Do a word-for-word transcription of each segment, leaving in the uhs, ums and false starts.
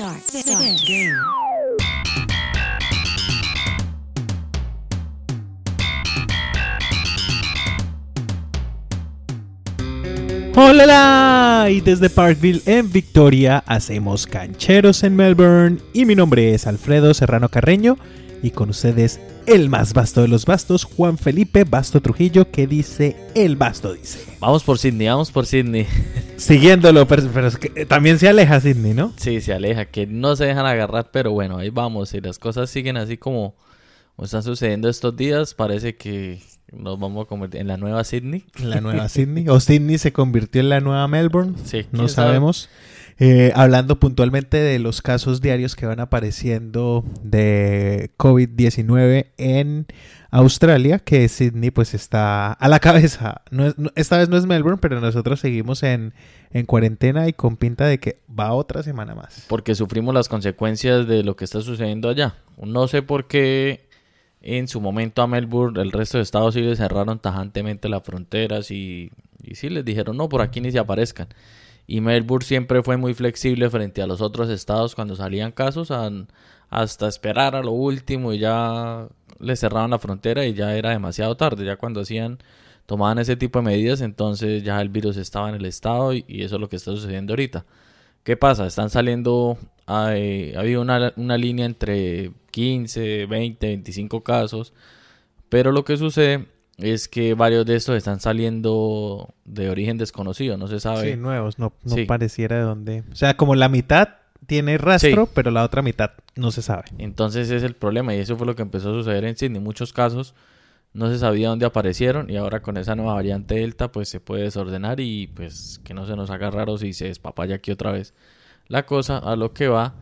Start, start game. Hola, y desde Parkville en Victoria hacemos Cancheros en Melbourne y mi nombre es Alfredo Serrano Carreño y con ustedes el más vasto de los vastos, Juan Felipe Basto Trujillo, que dice el Basto dice. Vamos por Sydney, vamos por Sydney. Siguiéndolo, pero, pero es que también se aleja Sydney, ¿no? Sí, se aleja, que no se dejan agarrar, pero bueno, ahí vamos. Si las cosas siguen así como están sucediendo estos días, parece que nos vamos a convertir en la nueva Sydney. La nueva Sydney, o Sydney se convirtió en la nueva Melbourne, sí, no sabemos. Sabe. Eh, hablando puntualmente de los casos diarios que van apareciendo de covid diecinueve en Australia, que Sydney pues está a la cabeza. No es, no, esta vez no es Melbourne, pero nosotros seguimos en, en cuarentena y con pinta de que va otra semana más. Porque sufrimos las consecuencias de lo que está sucediendo allá. No sé por qué en su momento a Melbourne el resto de estados sí les cerraron tajantemente las fronteras y, y sí les dijeron no, por aquí ni se aparezcan. Y Melbourne siempre fue muy flexible frente a los otros estados cuando salían casos, an, hasta esperar a lo último y ya le cerraban la frontera y ya era demasiado tarde. Ya cuando hacían, tomaban ese tipo de medidas, entonces ya el virus estaba en el estado y, y eso es lo que está sucediendo ahorita. ¿Qué pasa? Están saliendo, ha habido una, una línea entre quince, veinte, veinticinco casos, pero lo que sucede es que varios de estos están saliendo de origen desconocido, no se sabe. Sí, nuevos, no, no sí. Pareciera de dónde. O sea, como la mitad tiene rastro, sí, pero la otra mitad no se sabe. Entonces ese es el problema y eso fue lo que empezó a suceder en Sydney. Muchos casos no se sabía dónde aparecieron y ahora con esa nueva variante Delta pues se puede desordenar y pues que no se nos haga raro si se despapalla aquí otra vez la cosa, a lo que va.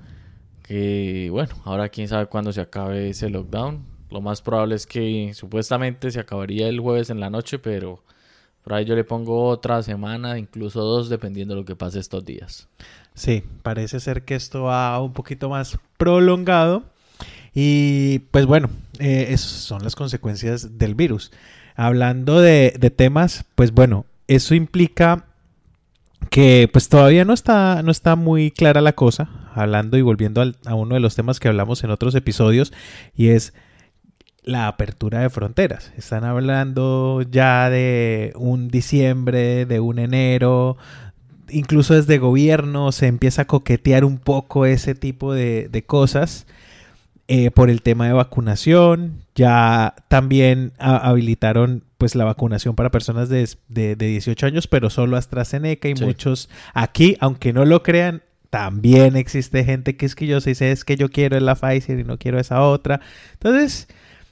Que bueno, ahora quién sabe cuándo se acabe ese lockdown. Lo más probable es que supuestamente se acabaría el jueves en la noche, pero por ahí yo le pongo otra semana, incluso dos, dependiendo de lo que pase estos días. Sí, parece ser que esto va un poquito más prolongado y pues bueno, eh, esas son las consecuencias del virus. Hablando de, de temas, pues bueno, eso implica que pues todavía no está, no está muy clara la cosa, hablando y volviendo al, a uno de los temas que hablamos en otros episodios y es la apertura de fronteras. Están hablando ya de un diciembre, de un enero, incluso desde gobierno se empieza a coquetear un poco ese tipo de, de cosas eh, por el tema de vacunación. Ya también a, habilitaron pues la vacunación para personas de, de, de dieciocho años, pero solo AstraZeneca y sí, muchos aquí, aunque no lo crean, también existe gente que es que yo sí sé, es que yo quiero la Pfizer y no quiero esa otra. Entonces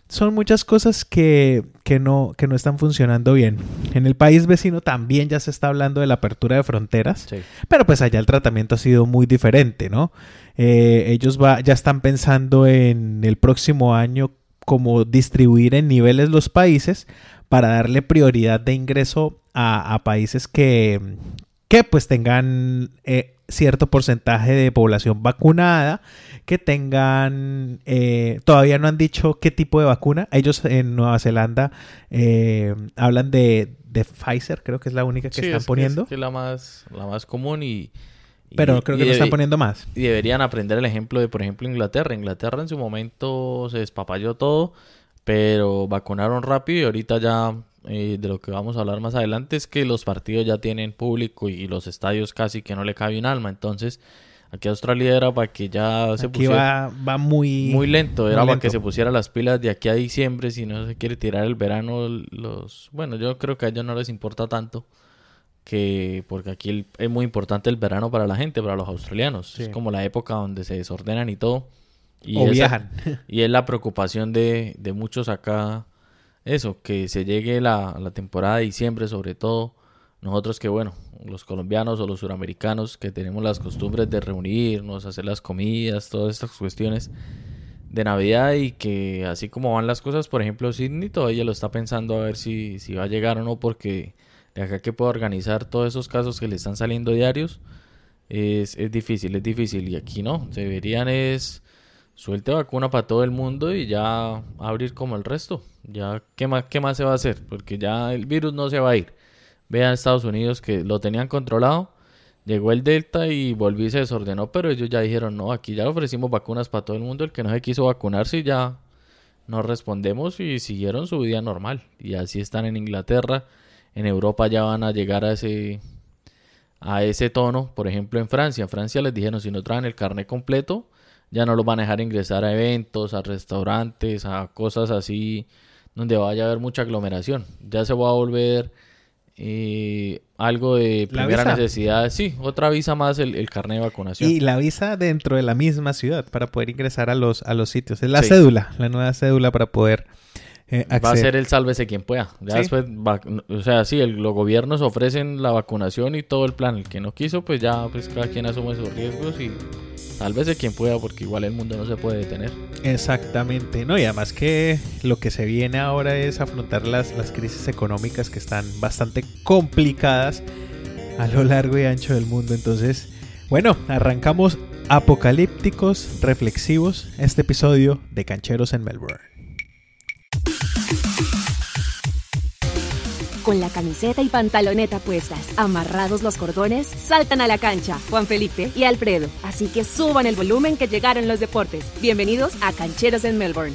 son muchas cosas que, que, no, que no están funcionando bien. En el país vecino también ya se está hablando de la apertura de fronteras, sí, pero pues allá el tratamiento ha sido muy diferente, ¿no? Eh, ellos va, ya están pensando en el próximo año cómo distribuir en niveles los países para darle prioridad de ingreso a, a países que, que pues tengan eh, cierto porcentaje de población vacunada, que tengan, eh, todavía no han dicho qué tipo de vacuna. Ellos en Nueva Zelanda eh, hablan de, de Pfizer, creo que es la única que sí, están es poniendo. Sí, que es la más, la más común y... y pero creo y que debe, no están poniendo más. Y deberían aprender el ejemplo de, por ejemplo, Inglaterra. Inglaterra en su momento se despapalló todo, pero vacunaron rápido y ahorita ya... Eh, de lo que vamos a hablar más adelante es que los partidos ya tienen público y, y los estadios casi que no le cabe un alma. Entonces aquí Australia era para que ya se aquí pusiera va, va muy, muy lento, era muy lento. Para que se pusiera las pilas de aquí a diciembre. Si no se quiere tirar el verano, los bueno, yo creo que a ellos no les importa tanto, que porque aquí el, es muy importante el verano para la gente, para los australianos, sí, es como la época donde se desordenan y todo y o esa, viajan y es la preocupación de, de muchos acá. Eso, que se llegue la, la temporada de diciembre, sobre todo nosotros que, bueno, los colombianos o los suramericanos que tenemos las costumbres de reunirnos, hacer las comidas, todas estas cuestiones de Navidad y que así como van las cosas, por ejemplo, Sydney todavía lo está pensando a ver si, si va a llegar o no, porque de acá que pueda organizar todos esos casos que le están saliendo diarios es, es difícil, es difícil y aquí no, deberían es... Suelte vacuna para todo el mundo y ya abrir como el resto. Ya, ¿qué más, qué más se va a hacer? Porque ya el virus no se va a ir. Vean Estados Unidos que lo tenían controlado Llegó el Delta y volví y se desordenó, pero ellos ya dijeron, no, aquí ya ofrecimos vacunas para todo el mundo, el que no se quiso vacunarse ya nos respondemos, y siguieron su vida normal. Y así están en Inglaterra, en Europa ya van a llegar a ese, a ese tono. Por ejemplo, en Francia, en Francia les dijeron, si no traen el carnet completo, ya no los van a dejar ingresar a eventos, a restaurantes, a cosas así donde vaya a haber mucha aglomeración. Ya se va a volver eh, algo de primera necesidad. Sí, otra visa más, el, el carnet de vacunación. Y la visa dentro de la misma ciudad para poder ingresar a los, a los sitios. Es la sí. cédula, la nueva cédula para poder eh, acceder. Va a ser el sálvese quien pueda. Ya ¿Sí? después va, o sea, sí, el, los gobiernos ofrecen la vacunación y todo el plan. El que no quiso, pues ya pues cada quien asume sus riesgos y... Tal vez de quien pueda, porque igual el mundo no se puede detener. Exactamente, no, y además que lo que se viene ahora es afrontar las, las crisis económicas que están bastante complicadas a lo largo y ancho del mundo. Entonces, bueno, arrancamos apocalípticos, reflexivos, este episodio de Cancheros en Melbourne. Con la camiseta y pantaloneta puestas, amarrados los cordones, saltan a la cancha Juan Felipe y Alfredo. Así que suban el volumen que llegaron los deportes. Bienvenidos a Cancheros en Melbourne.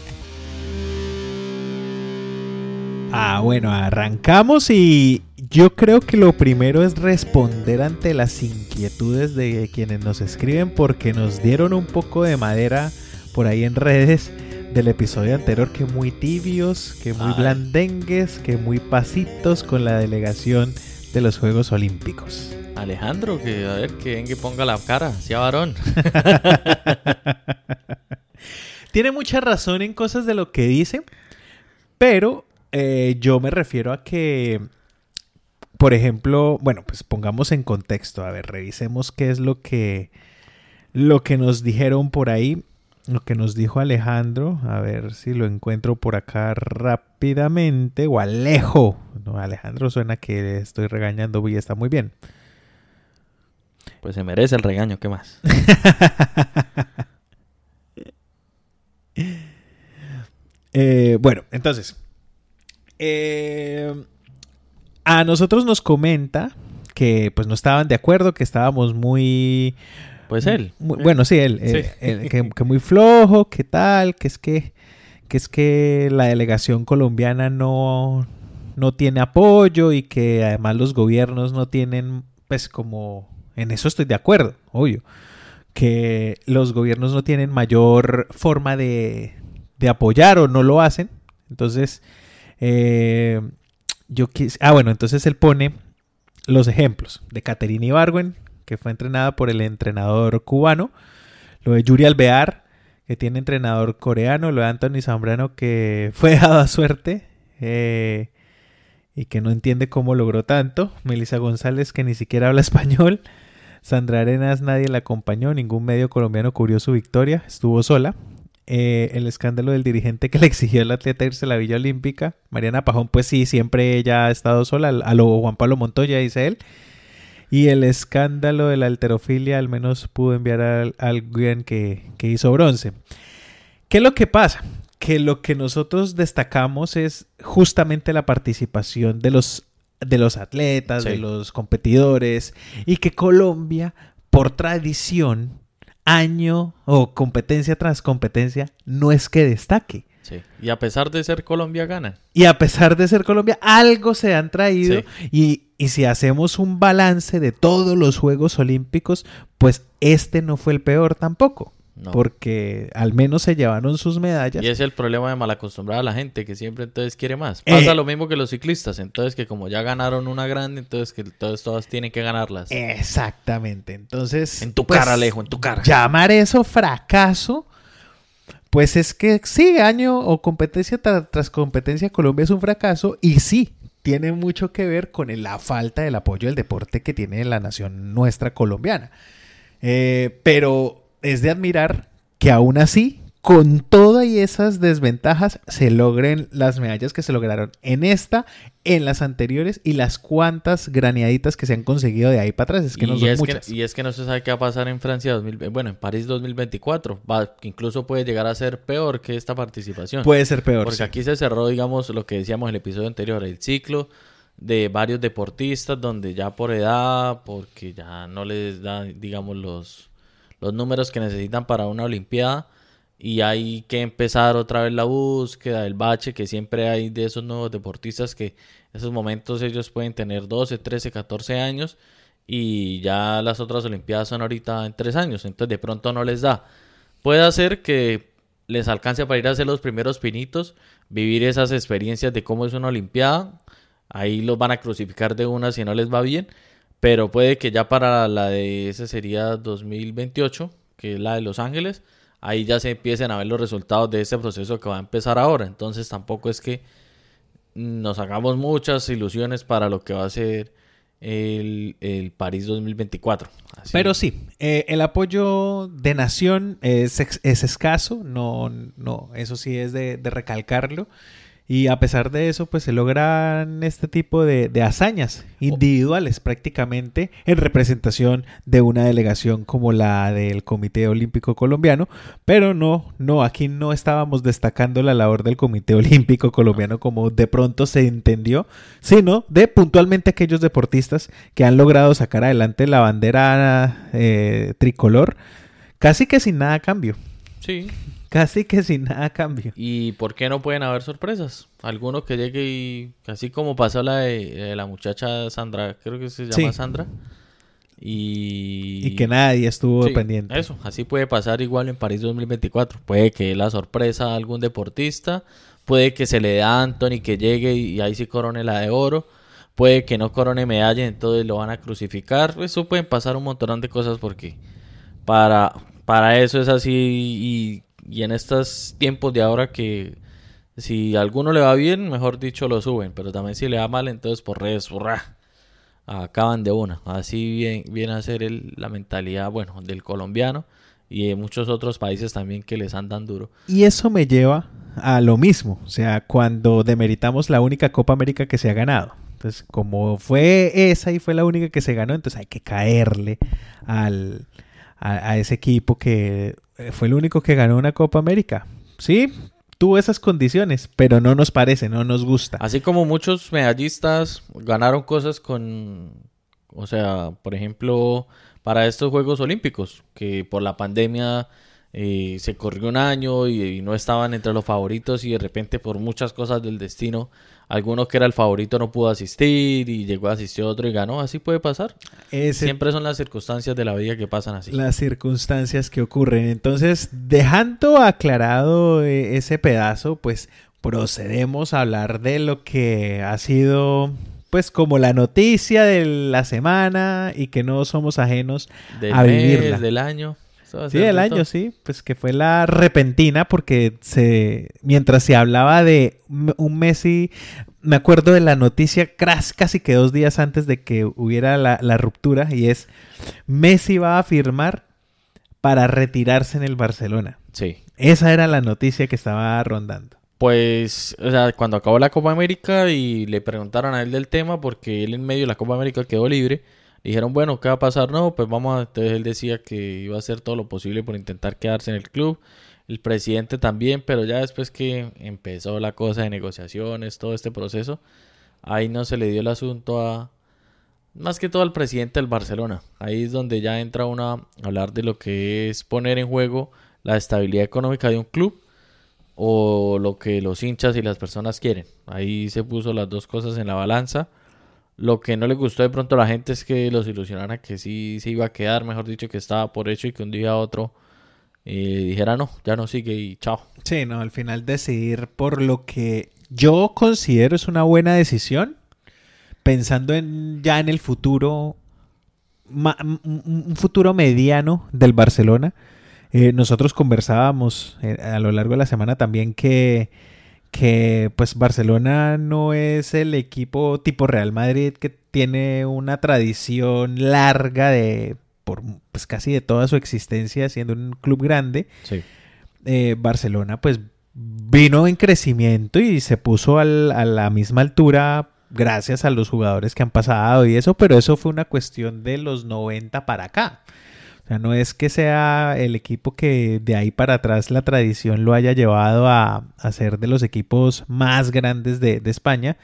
Ah, bueno, arrancamos y yo creo que lo primero es responder ante las inquietudes de quienes nos escriben, porque nos dieron un poco de madera por ahí en redes del episodio anterior, que muy tibios, que muy blandengues, que muy pasitos con la delegación de los Juegos Olímpicos. Alejandro, que a ver que venga y ponga la cara, sea varón. Tiene mucha razón en cosas de lo que dice, pero eh, yo me refiero a que, por ejemplo, bueno, pues pongamos en contexto, a ver, revisemos qué es lo que, lo que nos dijeron por ahí. Lo que nos dijo Alejandro, a ver si lo encuentro por acá rápidamente, o Alejo. No, Alejandro suena que estoy regañando y está muy bien. Pues se merece el regaño, ¿qué más? eh, bueno, entonces, eh, a nosotros nos comenta que pues no estaban de acuerdo, que estábamos muy... Pues él. Muy, bueno, sí, él. Sí. Eh, él que, que muy flojo, que tal, que es que, que es que la delegación colombiana no, no tiene apoyo y que además los gobiernos no tienen, pues como, en eso estoy de acuerdo, obvio, que los gobiernos no tienen mayor forma de, de apoyar o no lo hacen. Entonces, eh, yo quise, ah, bueno, entonces él pone los ejemplos de Caterina Ibargüen, que fue entrenada por el entrenador cubano, lo de Yuri Alvear, que tiene entrenador coreano, lo de Anthony Zambrano, que fue dado a suerte eh, y que no entiende cómo logró tanto, Melissa González, que ni siquiera habla español, Sandra Arenas, nadie la acompañó, ningún medio colombiano cubrió su victoria, estuvo sola, eh, el escándalo del dirigente que le exigió al atleta irse a la Villa Olímpica, Mariana Pajón, pues sí, siempre ella ha estado sola, a lo Juan Pablo Montoya, dice él. Y el escándalo de la halterofilia al menos pudo enviar a, a alguien que, que hizo bronce. ¿Qué es lo que pasa? Que lo que nosotros destacamos es justamente la participación de los, de los atletas, sí. de los competidores, y que Colombia, por tradición, año o competencia tras competencia, no es que destaque. Sí. Y a pesar de ser Colombia gana. Y a pesar de ser Colombia, algo se han traído. Sí. Y, y si hacemos un balance de todos los Juegos Olímpicos, pues este no fue el peor tampoco. No. Porque al menos se llevaron sus medallas. Y es el problema de malacostumbrar a la gente, que siempre entonces quiere más. Pasa eh, lo mismo que los ciclistas, entonces que como ya ganaron una grande, entonces que todas, todas tienen que ganarlas. Exactamente. Entonces, en tu pues, cara, Alejo, en tu cara. Llamar eso fracaso. Pues es que sí, año o competencia tra- tras competencia, Colombia es un fracaso, y sí, tiene mucho que ver con la falta del apoyo del deporte que tiene la nación nuestra colombiana. Eh, pero es de admirar que aún así, con todas esas desventajas, se logren las medallas que se lograron en esta, en las anteriores y las cuantas graneaditas que se han conseguido de ahí para atrás. Es que no son muchas. Y es que no se sabe qué va a pasar en Francia, dos mil veinte, bueno, en París dos mil veinticuatro. Va, incluso puede llegar a ser peor que esta participación. Puede ser peor. Porque sí. Aquí se cerró, digamos, lo que decíamos en el episodio anterior, el ciclo. de varios deportistas donde ya por edad, porque ya no les dan, digamos, los, los números que necesitan para una olimpiada, y hay que empezar otra vez la búsqueda, el bache que siempre hay de esos nuevos deportistas que en esos momentos ellos pueden tener doce, trece, catorce años y ya las otras olimpiadas son ahorita en tres años, entonces de pronto no les da. Puede hacer que les alcance para ir a hacer los primeros pinitos, vivir esas experiencias de cómo es una olimpiada. Ahí los van a crucificar de una si no les va bien, pero puede que ya para la de ese sería dos mil veintiocho, que es la de Los Ángeles, ahí ya se empiecen a ver los resultados de ese proceso que va a empezar ahora. Entonces tampoco es que nos hagamos muchas ilusiones para lo que va a ser el, el París dos mil veinticuatro. Así. Pero sí, eh, el apoyo de Nación es, es escaso, no, no, eso sí es de, de recalcarlo. Y a pesar de eso, pues se logran este tipo de, de hazañas individuales oh. prácticamente en representación de una delegación como la del Comité Olímpico Colombiano. Pero no, no, aquí no estábamos destacando la labor del Comité Olímpico Colombiano como de pronto se entendió, sino de puntualmente aquellos deportistas que han logrado sacar adelante la bandera eh, tricolor casi que sin nada a cambio. Sí. Casi que sin nada a cambio. ¿Y por qué no pueden haber sorpresas? Alguno que llegue y... Así como pasó la de, de la muchacha Sandra, creo que se llama sí. Sandra. Y... y que nadie estuvo sí, pendiente. Eso, así puede pasar igual en París dos mil veinticuatro. Puede que la sorpresa a algún deportista. Puede que se le dé a Anthony que llegue y ahí sí corone la de oro. Puede que no corone medalla, entonces lo van a crucificar. Eso pueden pasar un montón de cosas porque para, para eso es así y... Y en estos tiempos de ahora que si a alguno le va bien, mejor dicho, lo suben. Pero también si le va mal, entonces por redes, ¡burra!, acaban de una. Así bien, viene a ser el, la mentalidad, bueno, del colombiano y de muchos otros países también que les andan duro. Y eso me lleva a lo mismo. O sea, cuando demeritamos la única Copa América que se ha ganado. Entonces, como fue esa y fue la única que se ganó, entonces hay que caerle al... a ese equipo que fue el único que ganó una Copa América. Sí, tuvo esas condiciones, pero no nos parece, no nos gusta. Así como muchos medallistas ganaron cosas con... O sea, por ejemplo, para estos Juegos Olímpicos, que por la pandemia eh, se corrió un año y, y no estaban entre los favoritos y de repente por muchas cosas del destino, alguno que era el favorito no pudo asistir y llegó a asistir otro y ganó. Así puede pasar. Ese, siempre son las circunstancias de la vida que pasan así. Las circunstancias que ocurren. Entonces, dejando aclarado ese pedazo, pues procedemos a hablar de lo que ha sido, pues, como la noticia de la semana y que no somos ajenos del a vivirla. Mes, del año. Sí, del año, sí. Pues que fue la repentina porque se mientras se hablaba de un Messi, me acuerdo de la noticia crash casi que dos días antes de que hubiera la, la ruptura y es Messi va a firmar para retirarse en el Barcelona. Sí. Esa era la noticia que estaba rondando. Pues, o sea, cuando acabó la Copa América y le preguntaron a él del tema porque él en medio de la Copa América quedó libre. Dijeron, bueno, ¿qué va a pasar? No, pues vamos a... Entonces él decía que iba a hacer todo lo posible por intentar quedarse en el club. El presidente también, pero ya después que empezó la cosa de negociaciones, todo este proceso, ahí no se le dio el asunto a... Más que todo al presidente del Barcelona. Ahí es donde ya entra uno a hablar de lo que es poner en juego la estabilidad económica de un club o lo que los hinchas y las personas quieren. Ahí se puso las dos cosas en la balanza. Lo que no le gustó de pronto a la gente es que los ilusionara que sí se iba a quedar, mejor dicho, que estaba por hecho y que un día a otro eh, dijera no, ya no sigue y chao. Sí, no, al final decidir por lo que yo considero es una buena decisión, pensando en ya en el futuro, ma, un futuro mediano del Barcelona. Eh, nosotros conversábamos a lo largo de la semana también que... que pues Barcelona no es el equipo tipo Real Madrid que tiene una tradición larga de por pues casi de toda su existencia siendo un club grande. Sí. Eh, Barcelona pues vino en crecimiento y se puso al, a la misma altura gracias a los jugadores que han pasado y eso, pero eso fue una cuestión de los noventa para acá. O sea, no es que sea el equipo que de ahí para atrás la tradición lo haya llevado a, a ser de los equipos más grandes de, de España.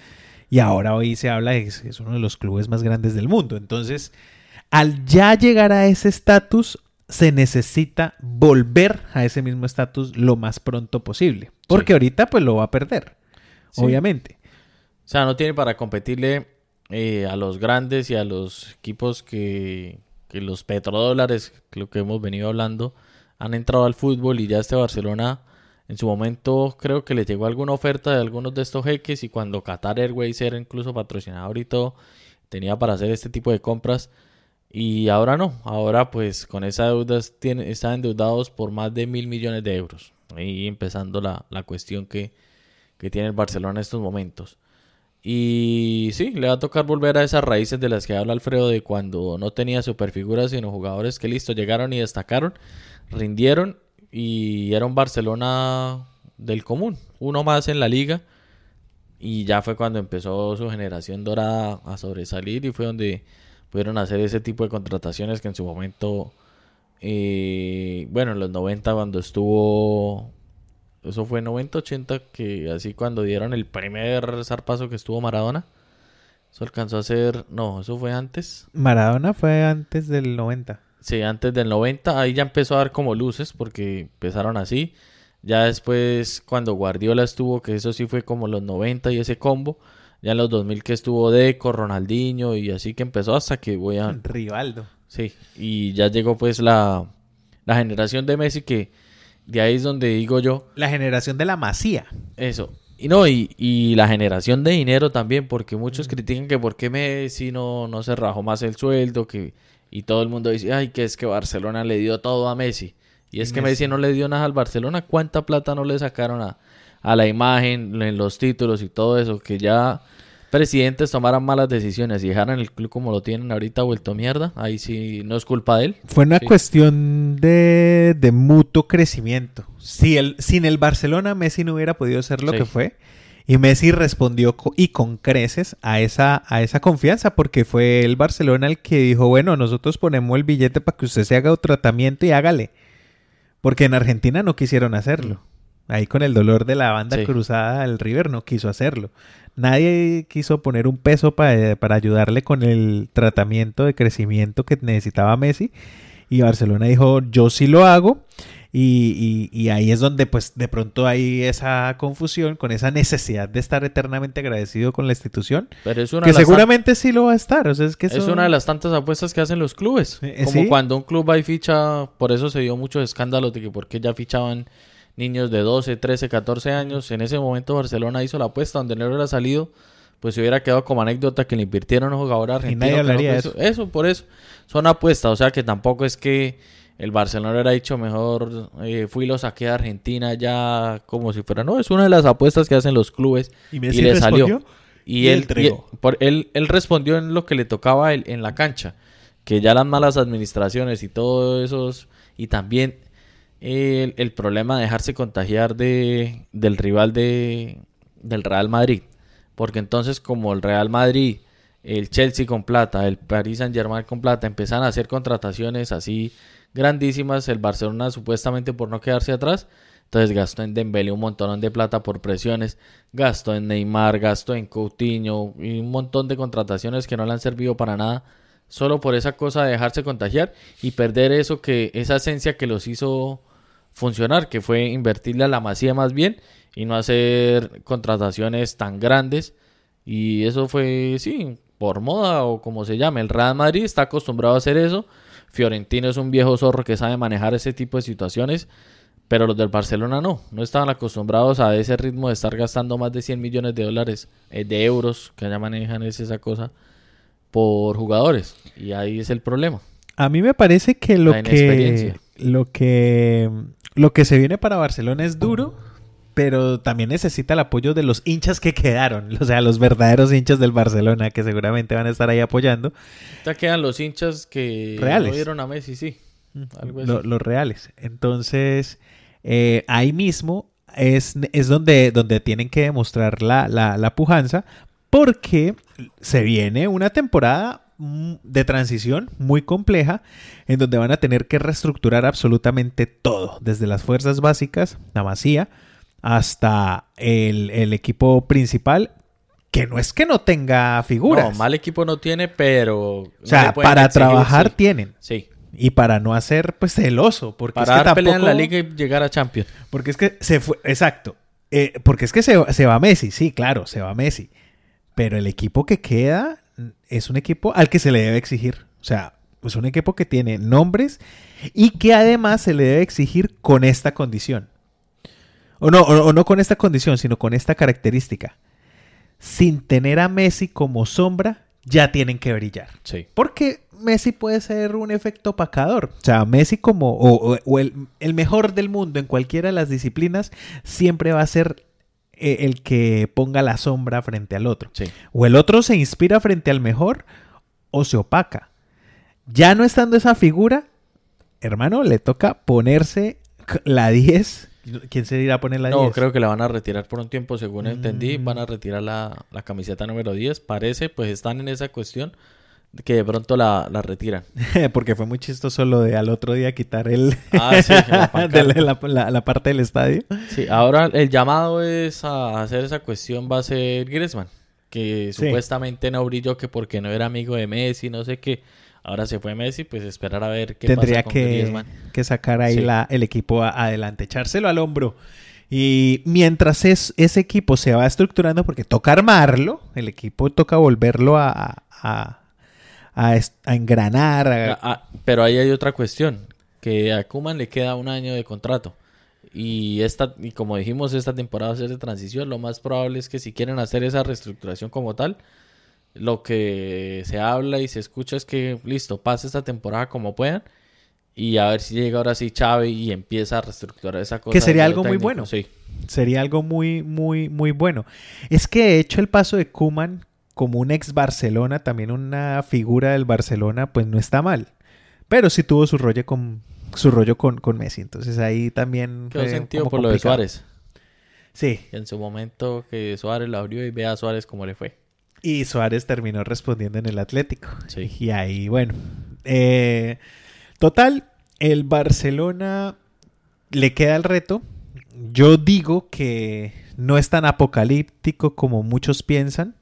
y ahora hoy se habla de que es uno de los clubes más grandes del mundo. Entonces, al ya llegar a ese estatus, se necesita volver a ese mismo estatus lo más pronto posible. Porque sí. ahorita pues lo va a perder, sí. obviamente. O sea, no tiene para competirle eh, a los grandes y a los equipos que, que los petrodólares, lo que hemos venido hablando, han entrado al fútbol, y ya este Barcelona en su momento creo que le llegó alguna oferta de algunos de estos jeques, y cuando Qatar Airways era incluso patrocinador y todo, tenía para hacer este tipo de compras. Y ahora no, ahora pues con esas deudas tiene, están endeudados por más de mil millones de euros. Ahí empezando la, la cuestión que, que tiene el Barcelona en estos momentos. Y sí, le va a tocar volver a esas raíces de las que habla Alfredo, de cuando no tenía superfiguras, sino jugadores que listo, llegaron y destacaron, rindieron y era un Barcelona del común, uno más en la liga. Y ya fue cuando empezó su generación dorada a sobresalir y fue donde pudieron hacer ese tipo de contrataciones que en su momento, eh, bueno, en los noventa cuando estuvo, eso fue noventa ochenta, que así cuando dieron el primer zarpazo que estuvo Maradona, eso alcanzó a ser, no, eso fue antes. Maradona fue antes del noventa. Sí, antes del noventa, ahí ya empezó a dar como luces porque empezaron así. Ya después cuando Guardiola estuvo, que eso sí fue como los noventa y ese combo. Ya en los dos mil que estuvo Deco, Ronaldinho y así que empezó hasta que voy a... Rivaldo. Sí, y ya llegó pues la, la generación de Messi, que de ahí es donde digo yo... La generación de la Masía. Eso. Y no, y, y la generación de dinero también, porque muchos mm. critican que por qué Messi no, no se rajó más el sueldo, que y todo el mundo dice, ay, que es que Barcelona le dio todo a Messi. Y es y que Messi. Messi no le dio nada al Barcelona. ¿Cuánta plata no le sacaron a... a la imagen, en los títulos y todo eso, que ya presidentes tomaran malas decisiones y dejaran el club como lo tienen ahorita vuelto mierda? Ahí sí no es culpa de él. Fue una sí. cuestión de, de mutuo crecimiento. Si el, sin el Barcelona, Messi no hubiera podido ser lo sí. que fue. Y Messi respondió co- y con creces a esa, a esa confianza, porque fue el Barcelona el que dijo, bueno, nosotros ponemos el billete para que usted se haga un tratamiento y hágale. Porque en Argentina no quisieron hacerlo. Ahí con el dolor de la banda sí. cruzada, el River no quiso hacerlo. Nadie quiso poner un peso pa, para ayudarle con el tratamiento de crecimiento que necesitaba Messi. Y Barcelona dijo, yo sí lo hago. Y, y, y ahí es donde pues de pronto hay esa confusión con esa necesidad de estar eternamente agradecido con la institución. Pero es una que seguramente tan... sí lo va a estar. O sea, es que eso... es una de las tantas apuestas que hacen los clubes. ¿Eh? Como ¿Sí? cuando un club va y ficha, por eso se dio muchos escándalos de que por qué ya fichaban... niños de doce, trece, catorce años. En ese momento Barcelona hizo la apuesta, donde no hubiera salido, pues se hubiera quedado como anécdota que le invirtieron a un jugador argentino. Y nadie hablaría de eso. Eso, por eso. Son apuestas, o sea que tampoco es que el Barcelona hubiera dicho mejor eh, fui y lo saqué de Argentina ya como si fuera. No, es una de las apuestas que hacen los clubes. Y, Messi y le salió. Y, y él, y, por, él, él respondió en lo que le tocaba él, en la cancha. Que ya las malas administraciones y todo esos, y también... El, el problema de dejarse contagiar de, del rival de, del Real Madrid, porque entonces como el Real Madrid, el Chelsea con plata, el Paris Saint-Germain con plata, empiezan a hacer contrataciones así grandísimas, el Barcelona supuestamente por no quedarse atrás, entonces gastó en Dembélé un montón de plata por presiones, gastó en Neymar, gastó en Coutinho y un montón de contrataciones que no le han servido para nada, solo por esa cosa de dejarse contagiar y perder eso que, esa esencia que los hizo funcionar, que fue invertirle a la Masía más bien y no hacer contrataciones tan grandes. Y eso fue, sí, por moda o como se llame. El Real Madrid está acostumbrado a hacer eso. Fiorentino es un viejo zorro que sabe manejar ese tipo de situaciones, pero los del Barcelona no, no estaban acostumbrados a ese ritmo de estar gastando más de cien millones de dólares, eh, de euros, que allá manejan es esa cosa, por jugadores. Y ahí es el problema. A mí me parece que lo que lo que Lo que se viene para Barcelona es duro, pero también necesita el apoyo de los hinchas que quedaron. O sea, los verdaderos hinchas del Barcelona, que seguramente van a estar ahí apoyando. Ya quedan los hinchas que reales. No dieron a Messi, sí. Algo así. Lo, los reales. Entonces, eh, ahí mismo es, es donde, donde tienen que demostrar la, la, la pujanza, porque se viene una temporada de transición muy compleja en donde van a tener que reestructurar absolutamente todo, desde las fuerzas básicas, la Masía, hasta el, el equipo principal Que no es que no tenga figuras. No, mal equipo no tiene, pero... O sea, no para exigir, trabajar sí. tienen. Sí. Y para no hacer, pues, celoso. Porque para es que dar tampoco... pelea en la liga y llegar a Champions. Porque es que se fue... Exacto. Eh, porque es que se, se va Messi. Sí, claro, se va Messi. Pero el equipo que queda es un equipo al que se le debe exigir. O sea, es un equipo que tiene nombres y que además se le debe exigir con esta condición. O no, o, o no con esta condición, sino con esta característica. Sin tener a Messi como sombra, ya tienen que brillar. Sí. Porque Messi puede ser un efecto opacador. O sea, Messi como o, o, o el, el mejor del mundo en cualquiera de las disciplinas siempre va a ser eh, el que ponga la sombra frente al otro. Sí. O el otro se inspira frente al mejor o se opaca. Ya no estando esa figura, hermano, le toca ponerse la diez... ¿Quién se irá a poner la diez? No, creo que la van a retirar por un tiempo, según mm. entendí. Van a retirar la, la camiseta número diez. Parece, pues están en esa cuestión que de pronto la, la retiran. Porque fue muy chistoso lo de al otro día quitar el... Ah, sí, la, de la, la, la parte del estadio. Sí, ahora el llamado es a hacer esa cuestión va a ser Griezmann. Que sí. Supuestamente no brilló que porque no era amigo de Messi, no sé qué. Ahora se fue Messi, pues esperar a ver qué Tendría pasa con que, Griezmann. Tendría que sacar ahí sí. la, el equipo a, adelante, echárselo al hombro. Y mientras es, ese equipo se va estructurando, porque toca armarlo, el equipo toca volverlo a, a, a, a, a engranar. A... Ah, pero ahí hay otra cuestión, que a Koeman le queda un año de contrato. Y, esta, y como dijimos, esta temporada va a ser de transición. Lo más probable es que si quieren hacer esa reestructuración como tal... Lo que se habla y se escucha es que, listo, pase esta temporada como puedan y a ver si llega ahora sí Xavi y empieza a reestructurar esa cosa. Que sería algo técnico. Muy bueno. Sí. Sería algo muy, muy, muy bueno. Es que, de hecho, el paso de Koeman como un ex Barcelona, también una figura del Barcelona, pues no está mal. Pero sí tuvo su rollo con, su rollo con, con Messi. Entonces ahí también... Quedó sentido por complicado. Lo de Suárez. Sí. En su momento que Suárez lo abrió y ve a Suárez cómo le fue. Y Suárez terminó respondiendo en el Atlético. Sí. Y ahí, bueno. Eh, total, el Barcelona le queda el reto. Yo digo que no es tan apocalíptico como muchos piensan.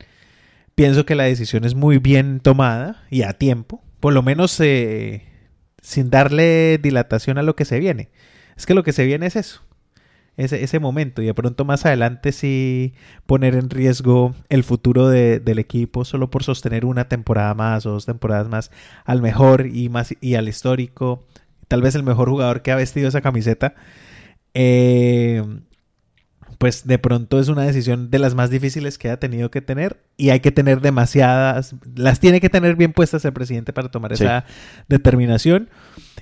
Pienso que la decisión es muy bien tomada y a tiempo. Por lo menos eh, sin darle dilatación a lo que se viene. Es que lo que se viene es eso. Ese, ese momento y de pronto más adelante sí poner en riesgo el futuro de, del equipo solo por sostener una temporada más o dos temporadas más al mejor y, más, y al histórico, tal vez el mejor jugador que ha vestido esa camiseta, eh, pues de pronto es una decisión de las más difíciles que ha tenido que tener y hay que tener demasiadas, las tiene que tener bien puestas el presidente para tomar esa sí. determinación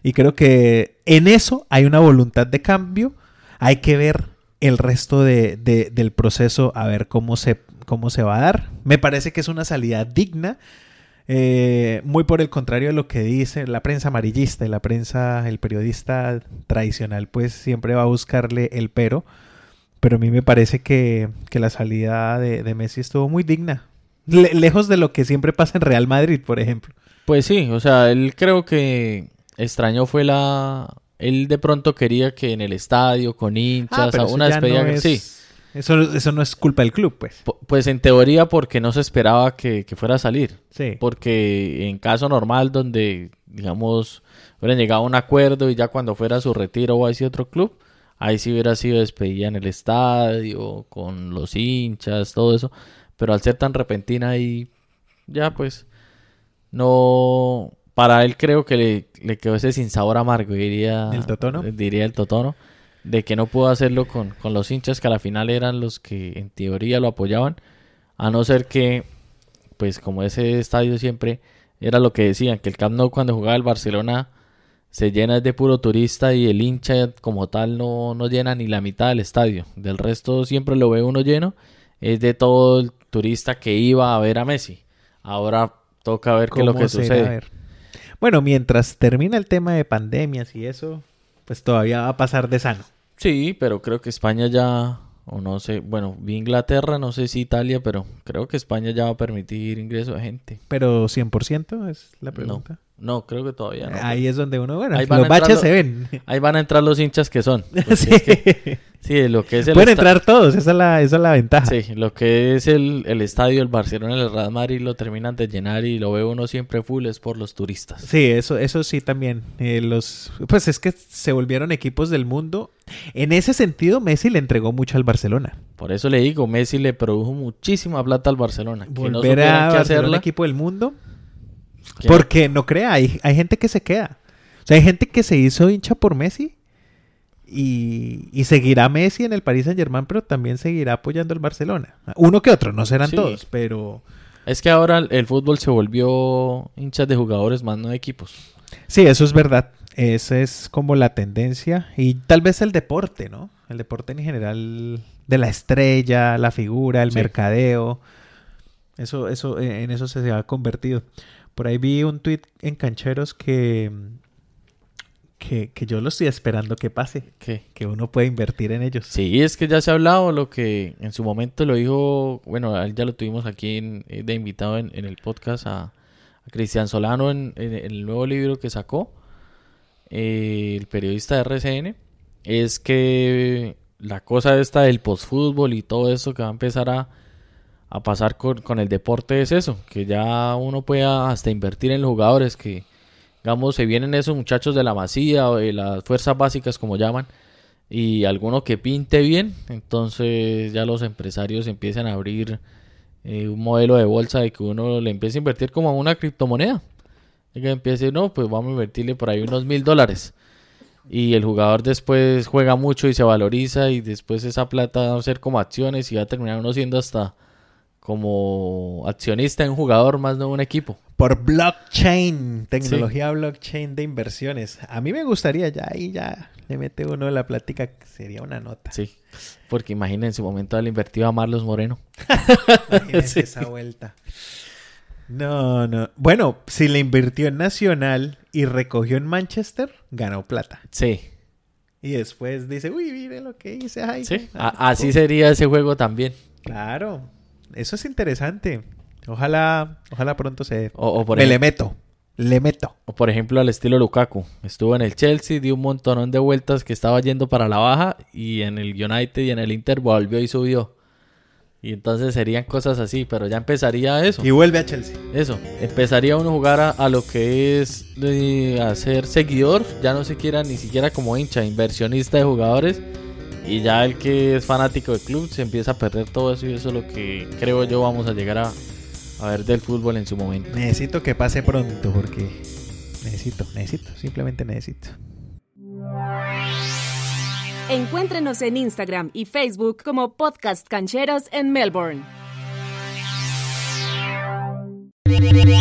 y creo que en eso hay una voluntad de cambio. Hay que ver el resto de, de, del proceso, a ver cómo se, cómo se va a dar. Me parece que es una salida digna, eh, muy por el contrario de lo que dice la prensa amarillista y la prensa, el periodista tradicional, pues siempre va a buscarle el pero. Pero a mí me parece que, que la salida de, de Messi estuvo muy digna, Le, lejos de lo que siempre pasa en Real Madrid, por ejemplo. Pues sí, o sea, él creo que extrañó fue la... Él de pronto quería que en el estadio, con hinchas, ah, pero eso una despedida... No es... sí. eso, eso no es culpa del club, pues. P- pues en teoría porque no se esperaba que, que fuera a salir. Sí. Porque en caso normal donde, digamos, hubieran llegado a un acuerdo y ya cuando fuera a su retiro o a ese otro club, ahí sí hubiera sido despedida en el estadio, con los hinchas, todo eso. Pero al ser tan repentina y ya pues no... Para él creo que le, le quedó ese sinsabor amargo, diría el Totono, diría el Totono, de que no pudo hacerlo con, con los hinchas, que a la final eran los que en teoría lo apoyaban, a no ser que, pues como ese estadio siempre era lo que decían, que el Camp Nou cuando jugaba el Barcelona se llena de puro turista y el hincha como tal no, no llena ni la mitad del estadio, del resto siempre lo ve uno lleno, es de todo el turista que iba a ver a Messi, ahora toca ver qué es lo que sucede. Bueno, mientras termina el tema de pandemias y eso, pues todavía va a pasar de sano. Sí, pero creo que España ya, o no sé, bueno, vi Inglaterra, no sé si Italia, pero creo que España ya va a permitir ingreso de gente. ¿Pero cien por ciento es la pregunta? No, no creo que todavía no. Ahí es donde uno, bueno, los baches los, se ven. Ahí van a entrar los hinchas que son. Sí. Es que Sí, lo que es el... Pueden esta... entrar todos, esa es la, esa es la ventaja. Sí, lo que es el, el estadio, el Barcelona, el Real Madrid, lo terminan de llenar y lo ve uno siempre full, es por los turistas. Sí, eso, eso sí también. Eh, los, pues es que se volvieron equipos del mundo. En ese sentido, Messi le entregó mucho al Barcelona. Por eso le digo, Messi le produjo muchísima plata al Barcelona. Volver que no supieran a qué hacerla. El equipo del mundo. ¿Qué? Porque no crea, hay, hay gente que se queda. O sea, hay gente que se hizo hincha por Messi. Y, y seguirá Messi en el Paris Saint-Germain, pero también seguirá apoyando al Barcelona. Uno que otro, no serán sí. todos, pero... Es que ahora el, el fútbol se volvió hinchas de jugadores, más no de equipos. Sí, eso es verdad. Esa es como la tendencia. Y tal vez el deporte, ¿no? El deporte en general, de la estrella, la figura, el sí. mercadeo. Eso, eso, en eso se ha convertido. Por ahí vi un tuit en Cancheros que... Que, que yo lo estoy esperando que pase, ¿Qué? que uno puede invertir en ellos. Sí, es que ya se ha hablado lo que en su momento lo dijo, bueno, ya lo tuvimos aquí en, de invitado en, en el podcast a, a Cristian Solano en, en, en el nuevo libro que sacó, eh, el periodista de R C N, es que la cosa esta del postfútbol y todo eso que va a empezar a, a pasar con, con el deporte es eso, que ya uno pueda hasta invertir en los jugadores que... Digamos, se vienen esos muchachos de la Masía o de las fuerzas básicas, como llaman, y alguno que pinte bien, entonces ya los empresarios empiezan a abrir eh, un modelo de bolsa de que uno le empiece a invertir como a una criptomoneda. Y que empiece, no, pues vamos a invertirle por ahí unos mil dólares. Y el jugador después juega mucho y se valoriza, y después esa plata va a ser como acciones y va a terminar uno siendo hasta como accionista en un jugador, más no un equipo. Por blockchain, tecnología sí. blockchain de inversiones. A mí me gustaría, ya ahí ya le mete uno en la plática, sería una nota. Sí, porque imaginen en su momento al invertido a Marlos Moreno. Imagínense sí. esa vuelta. No, no. Bueno, si le invirtió en Nacional y recogió en Manchester, ganó plata. Sí. Y después dice, uy, mire lo que hice. Ay, sí, a- así sería ese juego también. Claro, eso es interesante. Ojalá, ojalá pronto se... O, o por me ejemplo, le meto, le meto. O por ejemplo al estilo Lukaku. Estuvo en el Chelsea, dio un montonón de vueltas que estaba yendo para la baja y en el United y en el Inter volvió y subió. Y entonces serían cosas así, pero ya empezaría eso. Y vuelve a Chelsea. Eso, empezaría uno a jugar a, a lo que es eh, a ser seguidor, ya no se quiera ni siquiera como hincha, inversionista de jugadores. Y ya el que es fanático del club se empieza a perder todo eso y eso es lo que creo yo vamos a llegar a... A ver del fútbol en su momento. Necesito que pase pronto porque necesito, necesito, simplemente necesito. Encuéntrenos en Instagram y Facebook como Podcast Cancheros en Melbourne.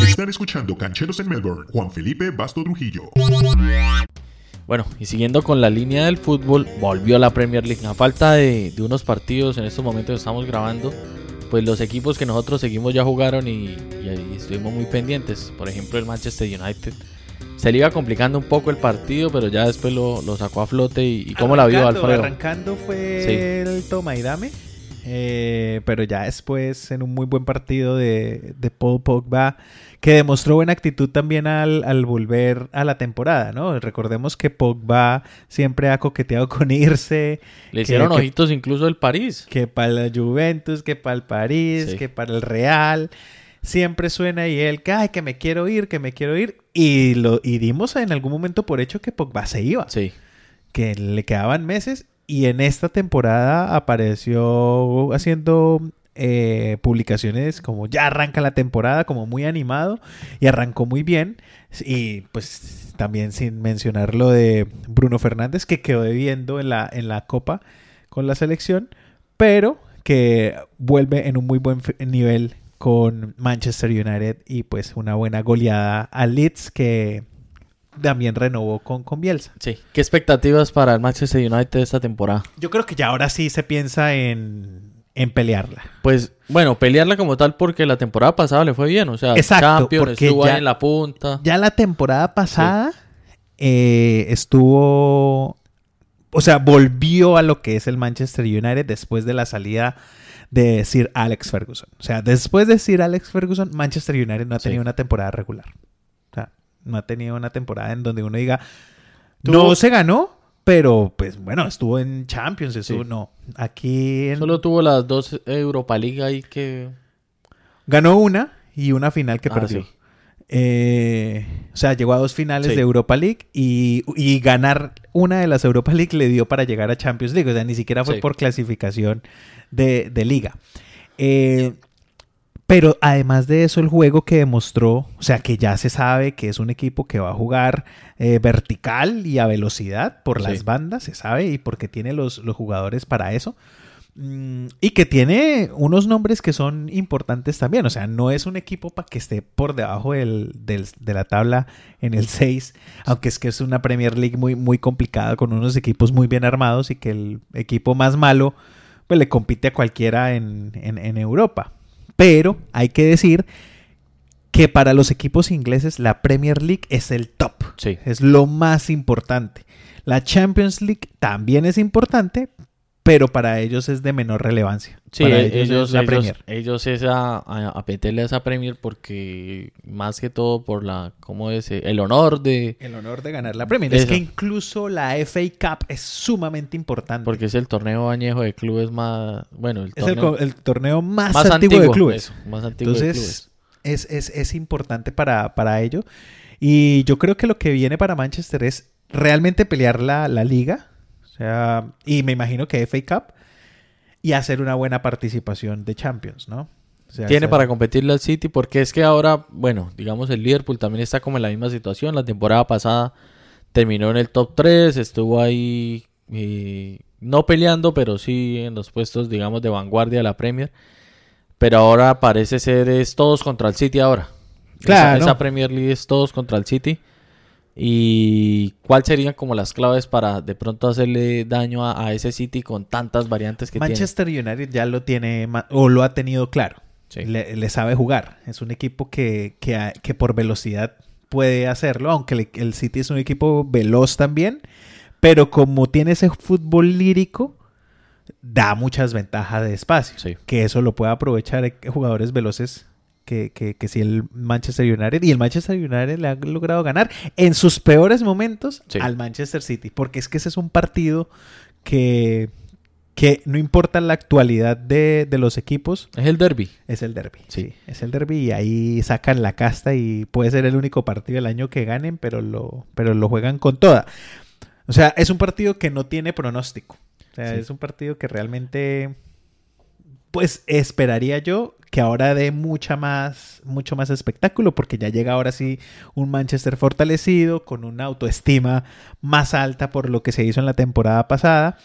Están escuchando Cancheros en Melbourne, Juan Felipe Basto Trujillo. Bueno, y siguiendo con la línea del fútbol, volvió a la Premier League. A falta de, de unos partidos, en estos momentos estamos grabando, pues los equipos que nosotros seguimos ya jugaron y, y estuvimos muy pendientes. Por ejemplo, el Manchester United se le iba complicando un poco el partido, pero ya después lo, lo sacó a flote. ¿Y, y cómo la vio Alfredo? Arrancando fue sí. el toma y dame, eh, pero ya después en un muy buen partido de, de Paul Pogba, que demostró buena actitud también al, al volver a la temporada, ¿no? Recordemos que Pogba siempre ha coqueteado con irse. Le hicieron que, ojitos que, incluso del París. Que para la Juventus, que para el París, sí. que para el Real. Siempre suena y él, ay, que me quiero ir, que me quiero ir. Y, lo, y dimos en algún momento por hecho que Pogba se iba. Sí. Que le quedaban meses y en esta temporada apareció haciendo... Eh, publicaciones como ya arranca la temporada, como muy animado y arrancó muy bien y pues también sin mencionar lo de Bruno Fernández que quedó debiendo en la, en la Copa con la selección, pero que vuelve en un muy buen nivel con Manchester United y pues una buena goleada a Leeds que también renovó con, con Bielsa. Sí, ¿qué expectativas para el Manchester United esta temporada? Yo creo que ya ahora sí se piensa en En pelearla. Pues, bueno, pelearla como tal porque la temporada pasada le fue bien. O sea, exacto, Champions, estuvo ya, ahí en la punta. Ya la temporada pasada sí. eh, estuvo... O sea, volvió a lo que es el Manchester United después de la salida de Sir Alex Ferguson. O sea, después de Sir Alex Ferguson, Manchester United no ha tenido sí. una temporada regular. O sea, no ha tenido una temporada en donde uno diga, no se ganó, Pero, pues, bueno, estuvo en Champions, estuvo, sí. no. Aquí... En... Solo tuvo las dos Europa League ahí que... Ganó una y una final que ah, perdió. Sí. Eh, o sea, llegó a dos finales sí. de Europa League y, y ganar una de las Europa League le dio para llegar a Champions League. O sea, ni siquiera fue sí. por clasificación de, de liga. Eh... Pero además de eso, el juego que demostró, o sea, que ya se sabe que es un equipo que va a jugar eh, vertical y a velocidad por las sí. bandas, se sabe, y porque tiene los, los jugadores para eso. Mm, y que tiene unos nombres que son importantes también. O sea, no es un equipo para que esté por debajo del, del, de la tabla en el seis, aunque es que es una Premier League muy, muy complicada con unos equipos muy bien armados y que el equipo más malo pues, le compite a cualquiera en, en, en Europa. Pero hay que decir que para los equipos ingleses la Premier League es el top, sí. es lo más importante. La Champions League también es importante, pero para ellos es de menor relevancia. Sí, para ellos, ellos es la Premier. Ellos, ellos es a, a, a meterle a esa Premier porque más que todo por la, ¿cómo es? El honor de... El honor de ganar la Premier. Eso. Es que incluso la F A Cup es sumamente importante. Porque es el torneo añejo de clubes más... Bueno, el torneo... Es el, el torneo más, más antiguo, antiguo de clubes. Eso, más antiguo Entonces, de clubes. Es, es, es importante para, para ello. Y yo creo que lo que viene para Manchester es realmente pelear la, la liga. O sea, y me imagino que F A Cup y hacer una buena participación de Champions, ¿no? O sea, tiene hacer... para competirle al City porque es que ahora, bueno, digamos el Liverpool también está como en la misma situación. La temporada pasada terminó en el top tres, estuvo ahí eh, no peleando, pero sí en los puestos, digamos, de vanguardia de la Premier. Pero ahora parece ser es todos contra el City ahora. Claro. Esa, ¿no? Esa Premier League es todos contra el City. ¿Y cuáles serían como las claves para de pronto hacerle daño a, a ese City con tantas variantes que Manchester tiene? Manchester United ya lo tiene o lo ha tenido claro. Sí. Le, le sabe jugar. Es un equipo que, que, que por velocidad puede hacerlo, aunque le, el City es un equipo veloz también, pero como tiene ese fútbol lírico, da muchas ventajas de espacio. Sí. Que eso lo puede aprovechar jugadores veloces. Que, que, que si el Manchester United y el Manchester United le ha logrado ganar en sus peores momentos sí. al Manchester City, porque es que ese es un partido que, que no importa la actualidad de, de los equipos, es el derbi es el derbi sí. sí, es el derbi y ahí sacan la casta y puede ser el único partido del año que ganen, pero lo, pero lo juegan con toda. O sea, es un partido que no tiene pronóstico, o sea, sí. es un partido que realmente pues esperaría yo que ahora dé mucha más, mucho más espectáculo, porque ya llega ahora sí un Manchester fortalecido, con una autoestima más alta por lo que se hizo en la temporada pasada,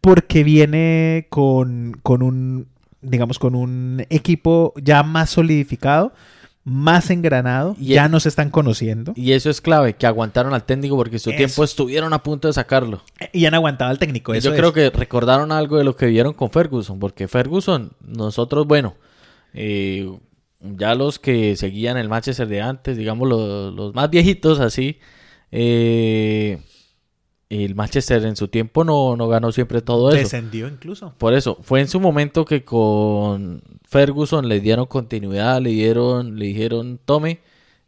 porque viene con, con un, digamos, con un equipo ya más solidificado, más engranado, y ya el, nos están conociendo. Y eso es clave, que aguantaron al técnico, porque en su eso. tiempo estuvieron a punto de sacarlo. Y han aguantado al técnico, eso y yo es. creo que recordaron algo de lo que vieron con Ferguson, porque Ferguson, nosotros, bueno... Eh, ya los que seguían el Manchester de antes, digamos los, los más viejitos así, eh, el Manchester en su tiempo no, no ganó siempre todo eso. Descendió incluso. Por eso, fue en su momento que con Ferguson le dieron continuidad, le dieron, le dijeron, tome,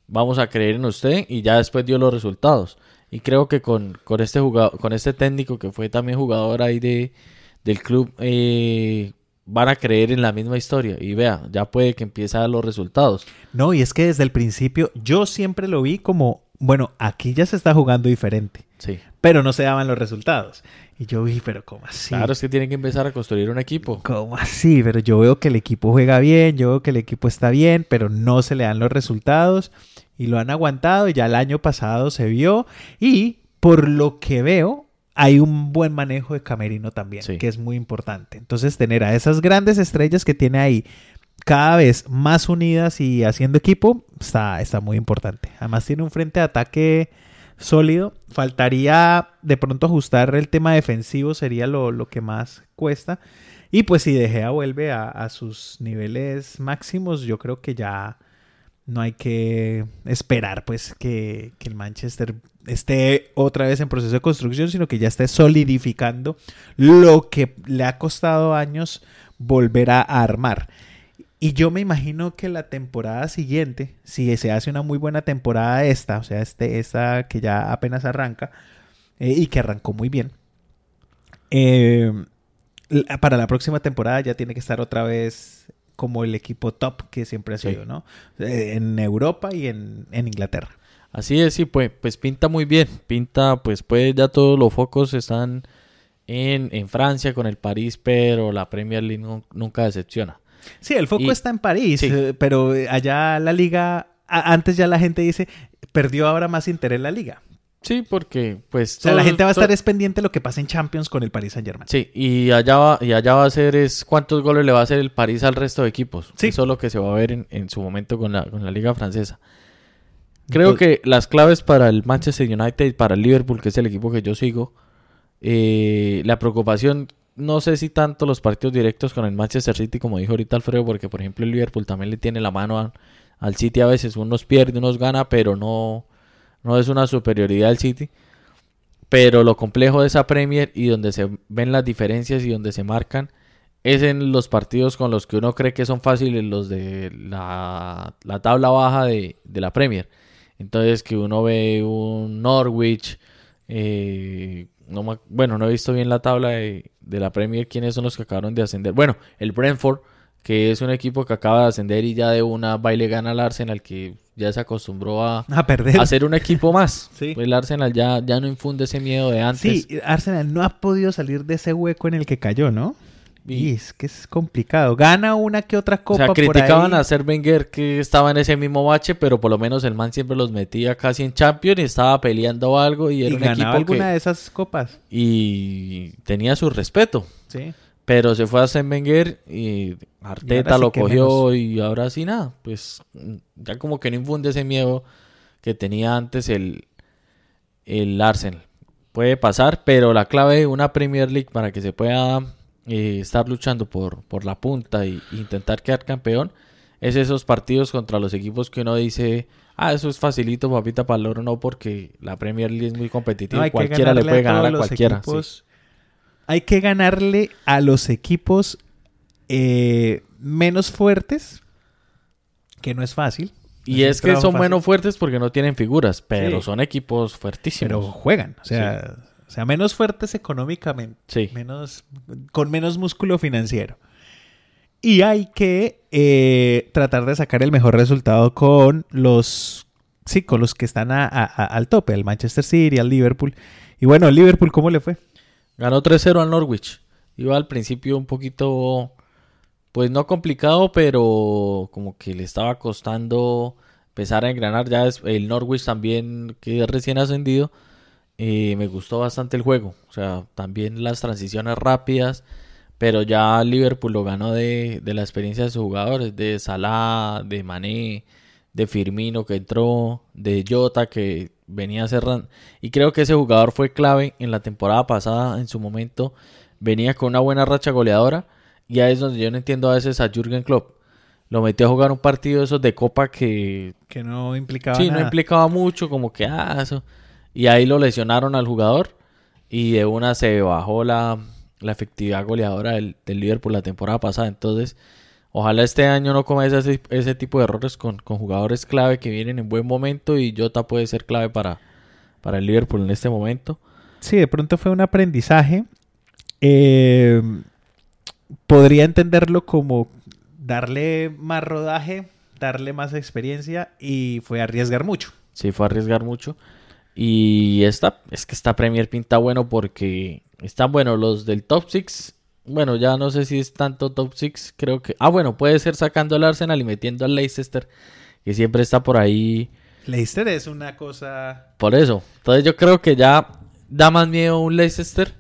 vamos a creer en usted, y ya después dio los resultados. Y creo que con, con este jugador, con este técnico que fue también jugador ahí de, del club, eh, van a creer en la misma historia y vea, ya puede que empiece a dar los resultados. No, y es que desde el principio yo siempre lo vi como, bueno, aquí ya se está jugando diferente, sí, pero no se daban los resultados. Y yo vi, pero ¿cómo así? Claro, es que tienen que empezar a construir un equipo. ¿Cómo así? Pero yo veo que el equipo juega bien, yo veo que el equipo está bien, pero no se le dan los resultados y lo han aguantado. Y ya el año pasado se vio y por lo que veo, hay un buen manejo de camerino también, sí. que es muy importante. Entonces, tener a esas grandes estrellas que tiene ahí cada vez más unidas y haciendo equipo, está, está muy importante. Además, tiene un frente de ataque sólido. Faltaría de pronto ajustar el tema defensivo, sería lo, lo que más cuesta. Y pues si De Gea vuelve a, a sus niveles máximos, yo creo que ya... No hay que esperar pues que, que el Manchester esté otra vez en proceso de construcción, sino que ya esté solidificando lo que le ha costado años volver a armar. Y yo me imagino que la temporada siguiente, si se hace una muy buena temporada esta, o sea, este, esta que ya apenas arranca, eh, y que arrancó muy bien. Eh, para la próxima temporada ya tiene que estar otra vez como el equipo top que siempre ha sido, sí, ¿no? Eh, en Europa y en, en Inglaterra. Así es, sí, pues, pues pinta muy bien. Pinta, pues, pues ya todos los focos están en, en Francia con el París, pero la Premier League no, nunca decepciona. Sí, el foco y, está en París, sí, pero allá la liga, a, antes ya la gente dice, perdió ahora más interés la liga. Sí, porque pues... O sea, todo, la gente va a todo... estar es pendiente de lo que pasa en Champions con el Paris Saint-Germain. Sí, y allá va, y allá va a ser es cuántos goles le va a hacer el París al resto de equipos. Sí. Eso es lo que se va a ver en, en su momento con la, con la liga francesa. Creo Entonces, que las claves para el Manchester United y para el Liverpool, que es el equipo que yo sigo, eh, la preocupación... No sé si tanto los partidos directos con el Manchester City, como dijo ahorita Alfredo, porque por ejemplo el Liverpool también le tiene la mano a, al City a veces. Unos pierde, unos gana, pero no, no es una superioridad del City. Pero lo complejo de esa Premier y donde se ven las diferencias y donde se marcan es en los partidos con los que uno cree que son fáciles, los de la, la tabla baja de, de la Premier. Entonces que uno ve un Norwich... Eh, No me, bueno, no he visto bien la tabla de, de la Premier, quiénes son los que acabaron de ascender. Bueno, el Brentford, que es un equipo que acaba de ascender y ya de una va y le gana al Arsenal, que ya se acostumbró a, a perder, a ser un equipo más. Sí. Pues el Arsenal ya, ya no infunde ese miedo de antes. Sí, Arsenal no ha podido salir de ese hueco en el que cayó, ¿no? Y, y es que es complicado. Gana una que otra copa. O sea, criticaban por ahí a Ser Wenger, que estaba en ese mismo bache, pero por lo menos el man siempre los metía casi en Champions y estaba peleando algo y era y un ganaba equipo alguna que... de esas copas. Y tenía su respeto. Sí. Pero se fue a Ser Wenger y Arteta y lo cogió y ahora sí nada. Pues ya como que no infunde ese miedo que tenía antes el, el Arsenal. Puede pasar, pero la clave de una Premier League para que se pueda... Eh, estar luchando por, por la punta e intentar quedar campeón es esos partidos contra los equipos que uno dice, ah, eso es facilito, papita para el oro, no, porque la Premier League es muy competitiva, no, cualquiera le puede a ganar a cualquiera equipos, sí. Hay que ganarle a los equipos eh, menos fuertes, que no es fácil, y es, es que son fácil. Menos fuertes porque no tienen figuras, pero sí, son equipos fuertísimos, pero juegan, o sea, sí. O sea, menos fuertes económicamente, sí, menos, con menos músculo financiero. Y hay que eh, tratar de sacar el mejor resultado con los, sí, con los que están a, a, a, al tope, el Manchester City, al Liverpool. Y bueno, el Liverpool, ¿cómo le fue? Ganó tres cero al Norwich. Iba al principio un poquito, pues no complicado, pero como que le estaba costando empezar a engranar. Ya es, el Norwich también, que es recién ascendido. Eh, me gustó bastante el juego, o sea, también las transiciones rápidas, pero ya Liverpool lo ganó de, de la experiencia de sus jugadores, de Salah, de Mané, de Firmino que entró, de Jota que venía cerrando, y creo que ese jugador fue clave en la temporada pasada, en su momento venía con una buena racha goleadora, y ahí es donde yo no entiendo a veces a Jürgen Klopp. Lo metió a jugar un partido de esos de Copa que... Que no implicaba sí, nada. no implicaba mucho, como que, ah, eso... Y ahí lo lesionaron al jugador y de una se bajó la, la efectividad goleadora del, del Liverpool la temporada pasada. Entonces, ojalá este año no cometa ese, ese tipo de errores con, con jugadores clave que vienen en buen momento, y Jota puede ser clave para, para el Liverpool en este momento. Sí, de pronto fue un aprendizaje. Eh, podría entenderlo como darle más rodaje, darle más experiencia, y fue arriesgar mucho. Sí, fue arriesgar mucho. Y esta, es que esta Premier pinta bueno porque están buenos los del top seis. Bueno, ya no sé si es tanto top seis, creo que... Ah, bueno, puede ser sacando al Arsenal y metiendo al Leicester, que siempre está por ahí. Leicester es una cosa... Por eso. Entonces yo creo que ya da más miedo un Leicester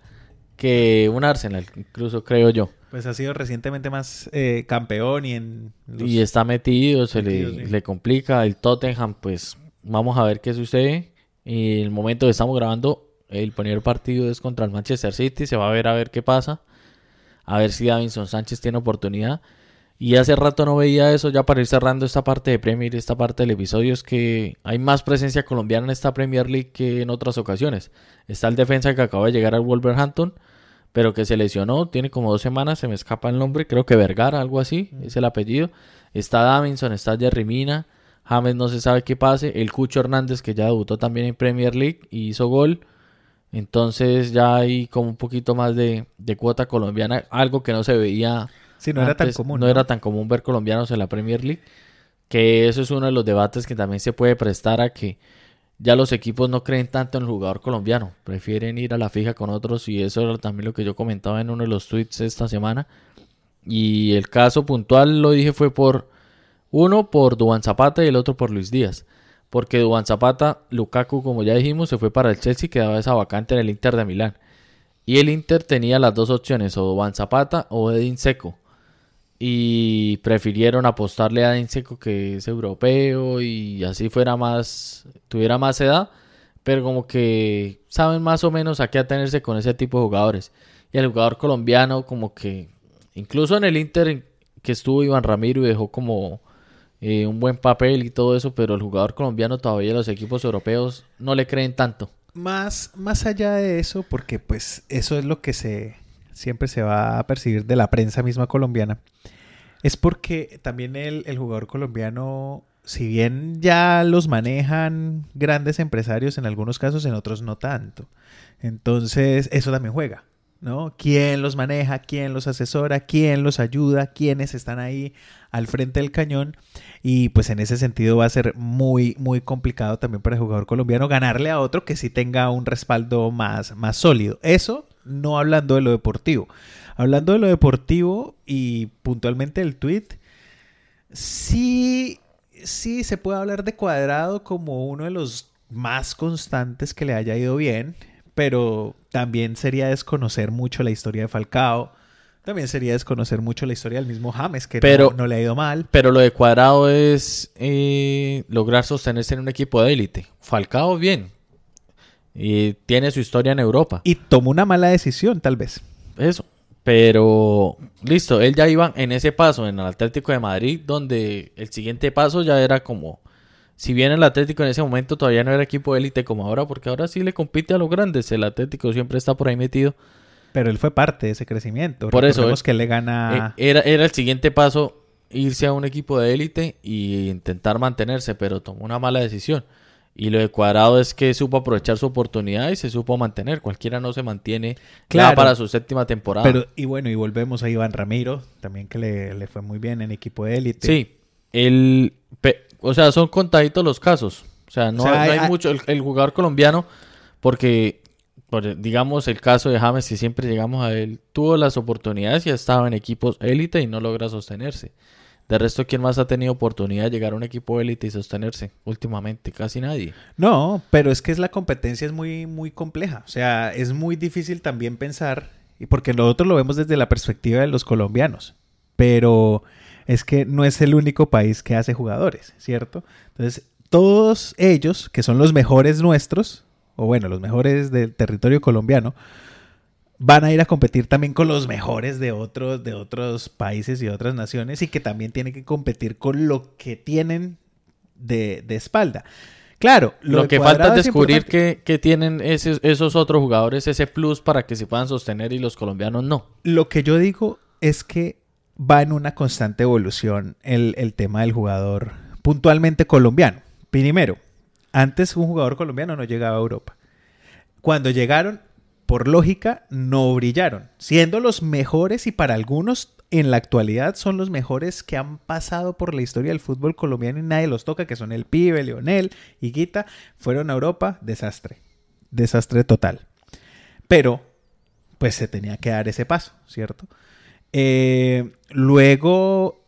que un Arsenal, incluso creo yo. Pues ha sido recientemente más eh, campeón y en... Los... Y está metido, se metido, le, sí. le complica. El Tottenham, pues vamos a ver qué sucede. Y en el momento que estamos grabando, el primer partido es contra el Manchester City. Se va a ver a ver qué pasa. A ver si Davinson Sánchez tiene oportunidad. Y hace rato no veía eso. Ya para ir cerrando esta parte de Premier, esta parte del episodio, es que hay más presencia colombiana en esta Premier League que en otras ocasiones. Está el defensa que acaba de llegar al Wolverhampton, pero que se lesionó. Tiene como dos semanas, se me escapa el nombre. Creo que Vergara, algo así, es el apellido. Está Davinson, está Yerry Mina. James no se sabe qué pase. El Cucho Hernández, que ya debutó también en Premier League y hizo gol. Entonces ya hay como un poquito más de, de cuota colombiana, algo que no se veía. Sí, no antes, era tan común. No, no era tan común ver colombianos en la Premier League, que eso es uno de los debates que también se puede prestar a que ya los equipos no creen tanto en el jugador colombiano, prefieren ir a la fija con otros, y eso era también lo que yo comentaba en uno de los tweets esta semana. Y el caso puntual, lo dije, fue por uno por Duván Zapata y el otro por Luis Díaz, porque Duván Zapata, Lukaku, como ya dijimos, se fue para el Chelsea, quedaba esa vacante en el Inter de Milán, y el Inter tenía las dos opciones, o Duván Zapata o Edin Džeko, y prefirieron apostarle a Edin Džeko, que es europeo y así fuera más, tuviera más edad, pero como que saben más o menos a qué atenerse con ese tipo de jugadores. Y el jugador colombiano, como que incluso en el Inter que estuvo Iván Ramiro y dejó como eh, un buen papel y todo eso, pero el jugador colombiano todavía los equipos europeos no le creen tanto. Más, más allá de eso, porque pues eso es lo que se... siempre se va a percibir de la prensa misma colombiana, es porque también el, el jugador colombiano, si bien ya los manejan grandes empresarios en algunos casos, en otros no tanto. Entonces eso también juega, ¿no? ¿Quién los maneja? ¿Quién los asesora? ¿Quién los ayuda? ¿Quiénes están ahí al frente del cañón? Y pues en ese sentido va a ser muy, muy complicado también para el jugador colombiano ganarle a otro que sí tenga un respaldo más, más sólido. Eso... no hablando de lo deportivo. Hablando de lo deportivo y puntualmente el tweet, sí, sí se puede hablar de Cuadrado como uno de los más constantes que le haya ido bien, pero también sería desconocer mucho la historia de Falcao, también sería desconocer mucho la historia del mismo James, que pero, no, no le ha ido mal. Pero lo de Cuadrado es eh, lograr sostenerse en un equipo de élite. Falcao, bien. Y tiene su historia en Europa. Y tomó una mala decisión, tal vez. Eso. Pero, listo, él ya iba en ese paso, en el Atlético de Madrid, donde el siguiente paso ya era como... Si bien el Atlético en ese momento todavía no era equipo élite como ahora, porque ahora sí le compite a los grandes. El Atlético siempre está por ahí metido. Pero él fue parte de ese crecimiento. Por eso, que él le gana... Era, era el siguiente paso irse a un equipo de élite y intentar mantenerse, pero tomó una mala decisión. Y lo de Cuadrado es que supo aprovechar su oportunidad y se supo mantener. Cualquiera no se mantiene, claro, para su séptima temporada. Pero, y bueno, y volvemos a Iván Ramiro, también que le, le fue muy bien en equipo de élite. Sí, el, o sea, son contaditos los casos. O sea, no, o sea, hay, no hay mucho. El, el jugador colombiano, porque, porque, digamos, el caso de James, que siempre llegamos a él, tuvo las oportunidades y estaba en equipos élite y no logra sostenerse. De resto, ¿quién más ha tenido oportunidad de llegar a un equipo élite y sostenerse? Últimamente, casi nadie. No, pero es que es la competencia es muy, muy compleja. O sea, es muy difícil también pensar, y porque nosotros lo vemos desde la perspectiva de los colombianos, pero es que no es el único país que hace jugadores, ¿cierto? Entonces, todos ellos, que son los mejores nuestros, o bueno, los mejores del territorio colombiano, van a ir a competir también con los mejores de otros, de otros países y otras naciones, y que también tienen que competir con lo que tienen de, de espalda. Claro, lo, lo que falta es descubrir que, que tienen ese, esos otros jugadores, ese plus para que se puedan sostener, y los colombianos no. Lo que yo digo es que va en una constante evolución el, el tema del jugador puntualmente colombiano. Primero, antes un jugador colombiano no llegaba a Europa. Cuando llegaron, por lógica, no brillaron, siendo los mejores, y para algunos en la actualidad son los mejores que han pasado por la historia del fútbol colombiano y nadie los toca, que son el Pibe, Leonel, Higuita, fueron a Europa, desastre, desastre total. Pero, pues se tenía que dar ese paso, ¿cierto? Eh, luego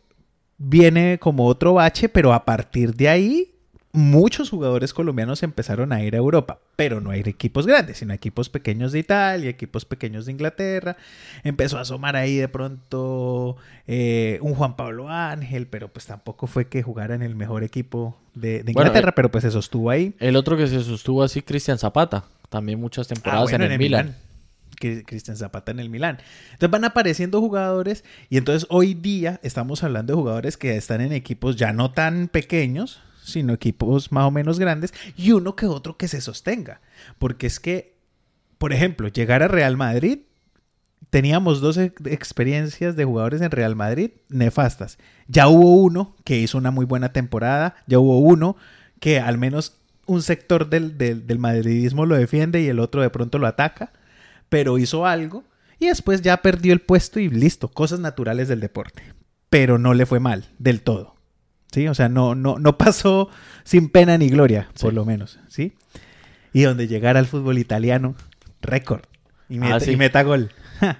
viene como otro bache, pero a partir de ahí, muchos jugadores colombianos empezaron a ir a Europa, pero no hay equipos grandes, sino equipos pequeños de Italia, equipos pequeños de Inglaterra. Empezó a asomar ahí de pronto eh, un Juan Pablo Ángel, pero pues tampoco fue que jugara en el mejor equipo de, de Inglaterra, bueno, eh, pero pues se sostuvo ahí. El otro que se sostuvo así, Cristian Zapata, también muchas temporadas ah, bueno, en, en el Milan. Milan. Cristian Zapata en el Milán. Entonces van apareciendo jugadores, y entonces hoy día estamos hablando de jugadores que están en equipos ya no tan pequeños, sino equipos más o menos grandes, y uno que otro que se sostenga, porque es que, por ejemplo, llegar a Real Madrid, teníamos dos ex- experiencias de jugadores en Real Madrid nefastas. Ya hubo uno que hizo una muy buena temporada, ya hubo uno que al menos un sector del, del, del madridismo lo defiende y el otro de pronto lo ataca, pero hizo algo y después ya perdió el puesto y listo, cosas naturales del deporte, pero no le fue mal del todo, ¿sí? O sea, no, no, no pasó sin pena ni gloria, por sí. lo menos, ¿sí? Y donde llegara al fútbol italiano, récord, y meta, ah, sí. y meta gol.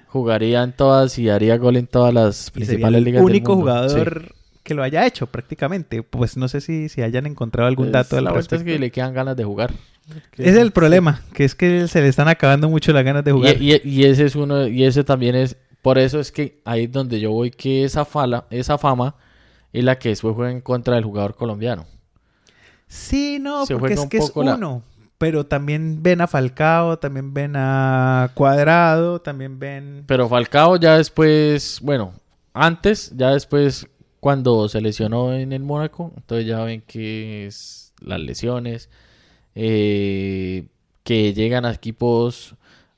Jugaría en todas y haría gol en todas las principales el ligas del mundo. Único jugador... Sí. que lo haya hecho prácticamente, pues no sé si, si hayan encontrado algún es, dato al la respecto. La verdad es que le quedan ganas de jugar. Ese es el problema, que es que se le están acabando mucho las ganas de jugar. Y, y, y ese es uno, y ese también es, por eso es que ahí es donde yo voy, que esa fala, esa fama es la que después juega en contra del jugador colombiano. Sí, no, se porque es que es uno, la... pero también ven a Falcao, también ven a Cuadrado, también ven... Pero Falcao ya después, bueno, antes, ya después... Cuando se lesionó en el Mónaco, entonces ya ven que es las lesiones, eh, que llegan a equipos...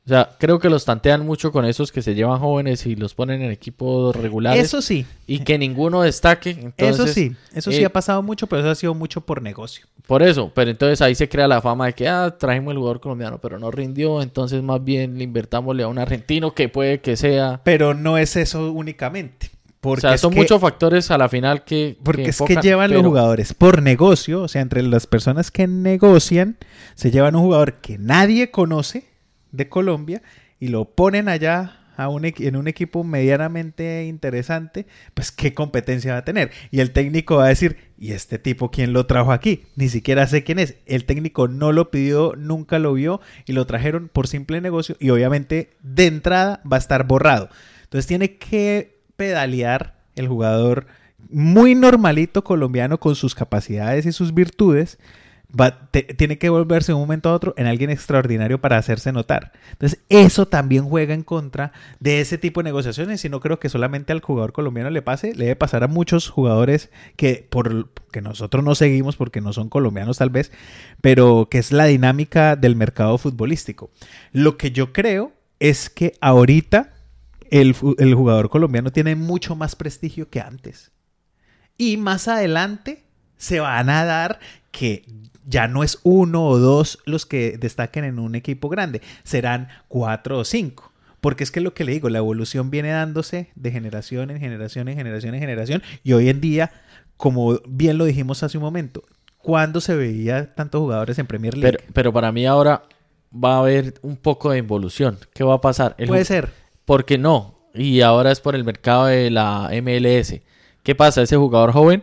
O sea, creo que los tantean mucho con esos que se llevan jóvenes y los ponen en equipos regulares. Eso sí. Y que ninguno destaque. Entonces, eso sí, eso sí eh, ha pasado mucho, pero eso ha sido mucho por negocio. Por eso, pero entonces ahí se crea la fama de que, ah, trajimos el jugador colombiano, pero no rindió, entonces más bien le invertámosle a un argentino que puede que sea... Pero no es eso únicamente. Porque o sea, son que, muchos factores a la final que... Porque que enfocan, es que llevan pero... los jugadores por negocio, o sea, entre las personas que negocian, se llevan un jugador que nadie conoce de Colombia y lo ponen allá a un, en un equipo medianamente interesante, pues qué competencia va a tener. Y el técnico va a decir, ¿y este tipo quién lo trajo aquí? Ni siquiera sé quién es. El técnico no lo pidió, nunca lo vio y lo trajeron por simple negocio y obviamente de entrada va a estar borrado. Entonces tiene que... pedalear el jugador muy normalito colombiano con sus capacidades y sus virtudes va, te, tiene que volverse de un momento a otro en alguien extraordinario para hacerse notar. Entonces eso también juega en contra de ese tipo de negociaciones y no creo que solamente al jugador colombiano le pase, le debe pasar a muchos jugadores que, por, que nosotros no seguimos porque no son colombianos tal vez, pero que es la dinámica del mercado futbolístico. Lo que yo creo es que ahorita El, el jugador colombiano tiene mucho más prestigio que antes. Y más adelante se van a dar que ya no es uno o dos los que destaquen en un equipo grande. Serán cuatro o cinco. Porque es que lo que le digo, la evolución viene dándose de generación en generación en generación en generación. Y hoy en día, como bien lo dijimos hace un momento, ¿cuándo se veía tantos jugadores en Premier League? Pero, pero para mí ahora va a haber un poco de involución. ¿Qué va a pasar? El... Puede ser. Porque no, y ahora es por el mercado de la M L S. ¿Qué pasa? Ese jugador joven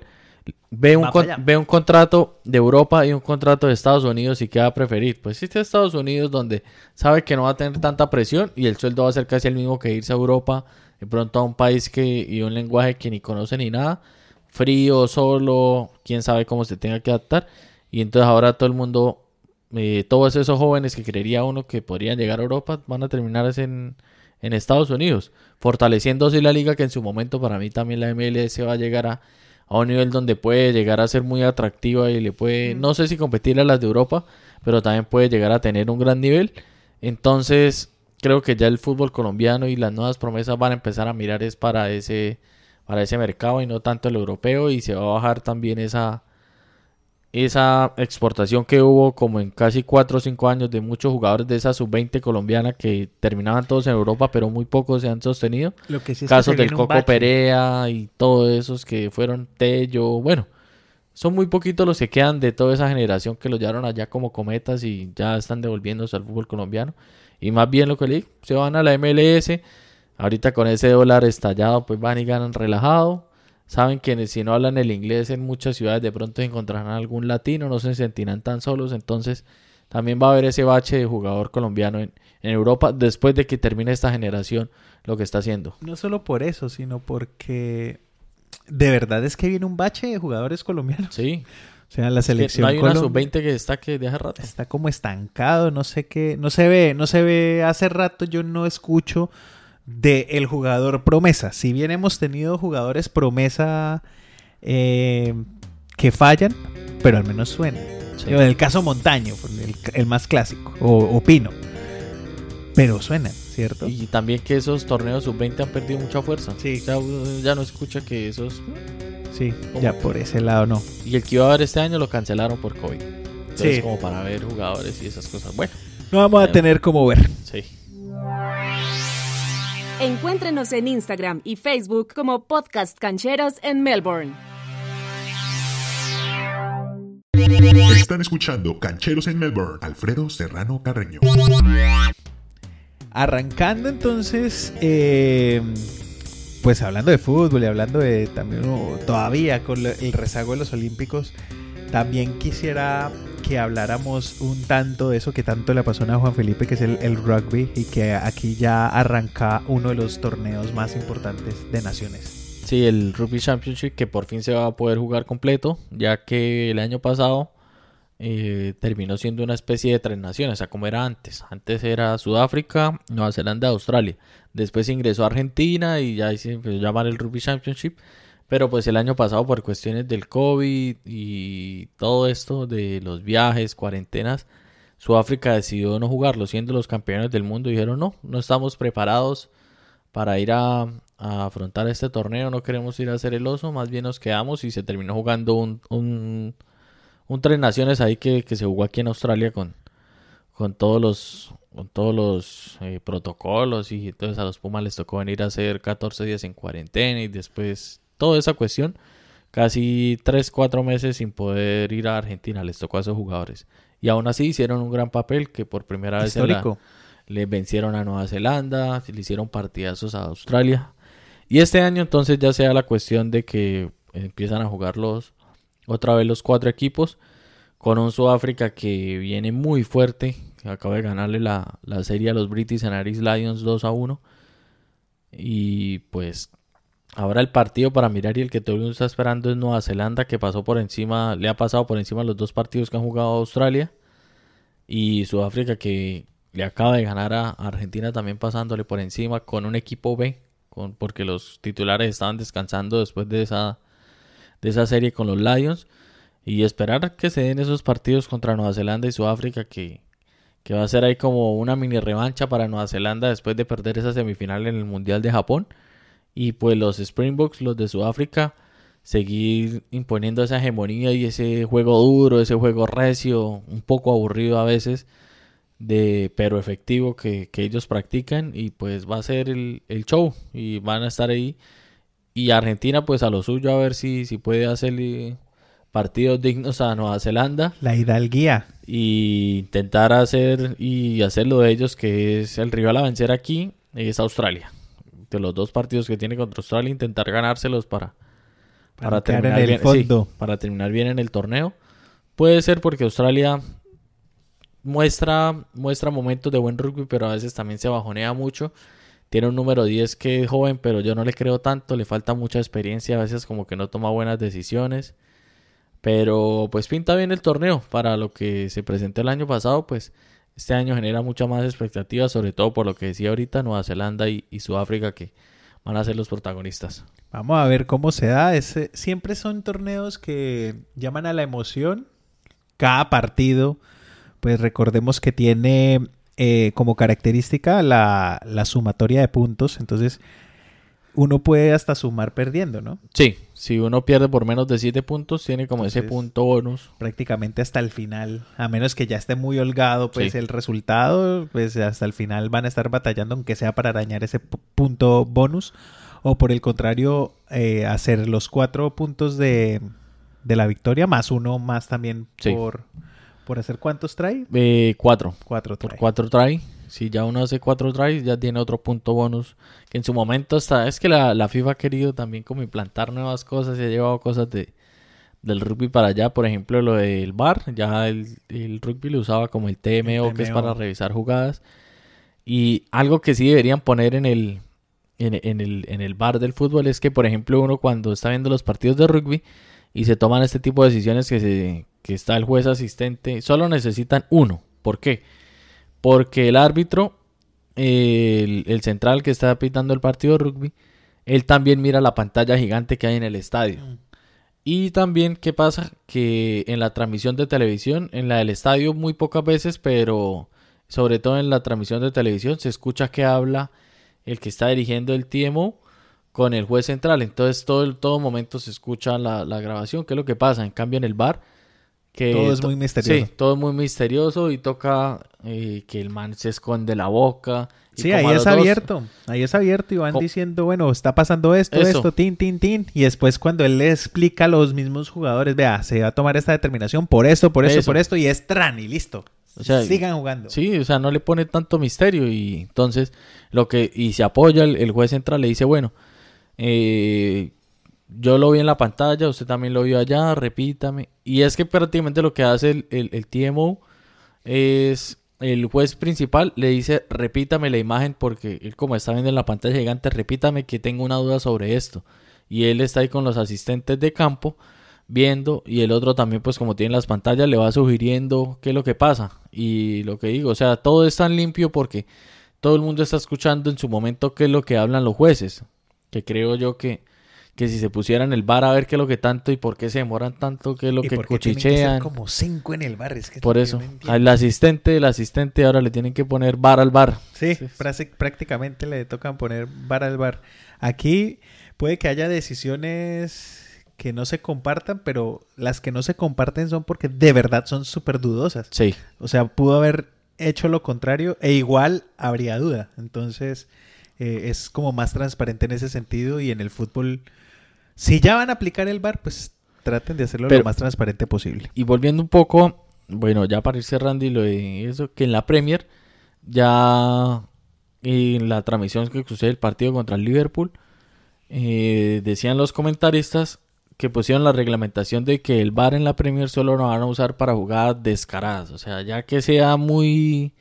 ve un, con, ve un contrato de Europa y un contrato de Estados Unidos y qué va a preferir. Pues existe Estados Unidos donde sabe que no va a tener tanta presión y el sueldo va a ser casi el mismo que irse a Europa, de pronto a un país que y un lenguaje que ni conoce ni nada, frío, solo, quién sabe cómo se tenga que adaptar. Y entonces ahora todo el mundo, eh, todos esos jóvenes que creería uno que podrían llegar a Europa van a terminar en... en Estados Unidos, fortaleciéndose la liga que en su momento para mí también la M L S va a llegar a, a un nivel donde puede llegar a ser muy atractiva y le puede, no sé si competir a las de Europa, pero también puede llegar a tener un gran nivel. Entonces creo que ya el fútbol colombiano y las nuevas promesas van a empezar a mirar es para ese, para ese mercado y no tanto el europeo, y se va a bajar también esa, esa exportación que hubo como en casi cuatro o cinco años de muchos jugadores de esa sub veinte colombiana que terminaban todos en Europa, pero muy pocos se han sostenido. Lo que sí es casos que del Coco Perea y todos esos que fueron Tello, bueno, son muy poquitos los que quedan de toda esa generación que los llevaron allá como cometas y ya están devolviéndose al fútbol colombiano. Y más bien lo que le digo, se van a la M L S, ahorita con ese dólar estallado pues van y ganan relajado. Saben que si no hablan el inglés en muchas ciudades de pronto encontrarán algún latino, no se sentirán tan solos. Entonces también va a haber ese bache de jugador colombiano en, en Europa después de que termine esta generación lo que está haciendo. No solo por eso, sino porque de verdad es que viene un bache de jugadores colombianos. Sí. O sea, la selección no hay una sub veinte que destaque de hace rato. Está como estancado, no sé qué, no se ve, no se ve. Hace rato yo no escucho del jugador promesa. Si bien hemos tenido jugadores promesa eh, que fallan, pero al menos suenan. Sí. En el caso Montaño, el, el más clásico, o, o Pino. Pero suenan, ¿cierto? Y también que esos torneos sub veinte han perdido mucha fuerza. Sí. O sea, ya no escucha que esos... Sí, ¿cómo? Ya por ese lado no. Y el que iba a haber este año lo cancelaron por COVID. entonces sí, como para ver jugadores y esas cosas. Bueno, no vamos eh, a tener como ver. Sí. Encuéntrenos en Instagram y Facebook como Podcast Cancheros en Melbourne. Están escuchando Cancheros en Melbourne, Alfredo Serrano Carreño. Arrancando entonces, eh, pues hablando de fútbol y hablando de también oh, todavía con el rezago de los Olímpicos, también quisiera que habláramos un tanto de eso que tanto le apasiona a Juan Felipe, que es el, el rugby, y que aquí ya arranca uno de los torneos más importantes de naciones. Sí, el Rugby Championship, que por fin se va a poder jugar completo, ya que el año pasado eh, terminó siendo una especie de tres naciones, o sea, como era antes. Antes era Sudáfrica, Nueva Zelanda, Australia. Después ingresó a Argentina y ya se empezó a llamar el Rugby Championship. Pero pues el año pasado, por cuestiones del COVID y todo esto de los viajes, cuarentenas, Sudáfrica decidió no jugarlo, siendo los campeones del mundo. Dijeron no, no estamos preparados para ir a, a afrontar este torneo, no queremos ir a hacer el oso, más bien nos quedamos, y se terminó jugando un, un, un Tres Naciones ahí que, que se jugó aquí en Australia con, con todos los, con todos los eh, protocolos, y entonces a los Pumas les tocó venir a hacer catorce días en cuarentena y después toda esa cuestión, casi tres, cuatro meses sin poder ir a Argentina, les tocó a esos jugadores. Y aún así hicieron un gran papel, que por primera vez la, les vencieron a Nueva Zelanda, le hicieron partidazos a Australia. Y este año entonces ya sea la cuestión de que empiezan a jugar los, otra vez los cuatro equipos, con un Sudáfrica que viene muy fuerte, que acaba de ganarle la, la serie a los British and Irish Lions dos a uno. Y pues ahora el partido para mirar, y el que todo el mundo está esperando, es Nueva Zelanda, que pasó por encima, le ha pasado por encima los dos partidos que han jugado Australia, y Sudáfrica, que le acaba de ganar a Argentina, también pasándole por encima con un equipo B, con, porque los titulares estaban descansando después de esa, de esa serie con los Lions, y esperar que se den esos partidos contra Nueva Zelanda y Sudáfrica, que, que va a ser ahí como una mini revancha para Nueva Zelanda después de perder esa semifinal en el Mundial de Japón. Y pues los Springboks, los de Sudáfrica, seguir imponiendo esa hegemonía y ese juego duro, ese juego recio, un poco aburrido a veces, de pero efectivo que, que ellos practican, y pues va a ser el, el show y van a estar ahí. Y Argentina pues a lo suyo, a ver si, si puede hacerle partidos dignos a Nueva Zelanda. La hidalguía. Y intentar hacer y hacer lo de ellos, que es el rival a vencer aquí, es Australia. De los dos partidos que tiene contra Australia, intentar ganárselos para, para, para terminar en el bien, fondo. Sí, para terminar bien en el torneo. Puede ser porque Australia muestra, muestra momentos de buen rugby, pero a veces también se bajonea mucho. Tiene un número diez que es joven, pero yo no le creo tanto, le falta mucha experiencia, a veces como que no toma buenas decisiones. Pero pues pinta bien el torneo para lo que se presentó el año pasado, pues este año genera mucha más expectativa, sobre todo por lo que decía ahorita, Nueva Zelanda y, y Sudáfrica, que van a ser los protagonistas. Vamos a ver cómo se da. Es, siempre son torneos que llaman a la emoción. Cada partido, pues recordemos que tiene eh, como característica la, la sumatoria de puntos. Entonces, uno puede hasta sumar perdiendo, ¿no? Sí, si uno pierde por menos de siete puntos, tiene como entonces, ese punto bonus. Prácticamente hasta el final, a menos que ya esté muy holgado, pues sí, el resultado, pues hasta el final van a estar batallando, aunque sea para arañar ese p- punto bonus. O por el contrario, eh, hacer los cuatro puntos de, de la victoria, más uno más también sí, por, por hacer ¿cuántos try? Eh, cuatro. Cuatro try. Por cuatro try. Si ya uno hace cuatro tries, ya tiene otro punto bonus. Que en su momento hasta es que la, la FIFA ha querido también como implantar nuevas cosas y ha llevado cosas de, del rugby para allá. Por ejemplo, lo del V A R. Ya el, el rugby lo usaba como el T M O, el T M O, que es para revisar jugadas. Y algo que sí deberían poner en el, en, en el, en el V A R del fútbol es que, por ejemplo, uno cuando está viendo los partidos de rugby y se toman este tipo de decisiones que, se, que está el juez asistente, solo necesitan uno. ¿Por qué? Porque el árbitro, eh, el, el central que está pitando el partido de rugby, él también mira la pantalla gigante que hay en el estadio. Mm. Y también, ¿qué pasa? Que en la transmisión de televisión, en la del estadio muy pocas veces, pero sobre todo en la transmisión de televisión, se escucha que habla el que está dirigiendo el T M O con el juez central. Entonces todo, todo momento se escucha la, la grabación, que es lo que pasa. En cambio en el V A R, Que todo es muy misterioso. Sí, todo es muy misterioso y toca eh, que el man se esconde la boca. Y sí, ahí es abierto, ahí es abierto y van Com- diciendo, bueno, está pasando esto, Eso. esto, tin, tin, tin. Y después cuando él le explica a los mismos jugadores, vea, se va a tomar esta determinación por esto, por esto, Eso. por esto y es tran y listo. O sea, sigan jugando. Sí, o sea, no le pone tanto misterio y entonces lo que... Y se apoya, el, el juez central le dice, bueno, eh... yo lo vi en la pantalla, usted también lo vio allá, repítame. Y es que prácticamente lo que hace el, el, el T M O es... El juez principal le dice, repítame la imagen porque él como está viendo en la pantalla gigante, repítame que tengo una duda sobre esto. Y él está ahí con los asistentes de campo viendo y el otro también pues como tiene las pantallas le va sugiriendo qué es lo que pasa. Y lo que digo, o sea, todo es tan limpio porque todo el mundo está escuchando en su momento qué es lo que hablan los jueces. Que creo yo que... Que si se pusieran el V A R a ver qué es lo que tanto y por qué se demoran tanto, qué es lo que cuchichean. Que como cinco en el V A R, es que por eso, no al asistente, el asistente ahora le tienen que poner V A R al V A R. Sí, sí, prácticamente le tocan poner V A R al V A R. Aquí puede que haya decisiones que no se compartan, pero las que no se comparten son porque de verdad son súper dudosas. Sí. O sea, pudo haber hecho lo contrario e igual habría duda. Entonces... Eh, es como más transparente en ese sentido y en el fútbol, si ya van a aplicar el V A R, pues traten de hacerlo Pero, lo más transparente posible. Y volviendo un poco, bueno, ya para ir cerrando y lo de eso, que en la Premier, ya en la transmisión que sucede el partido contra el Liverpool, eh, decían los comentaristas que pusieron la reglamentación de que el V A R en la Premier solo lo van a usar para jugadas descaradas, o sea, ya que sea muy...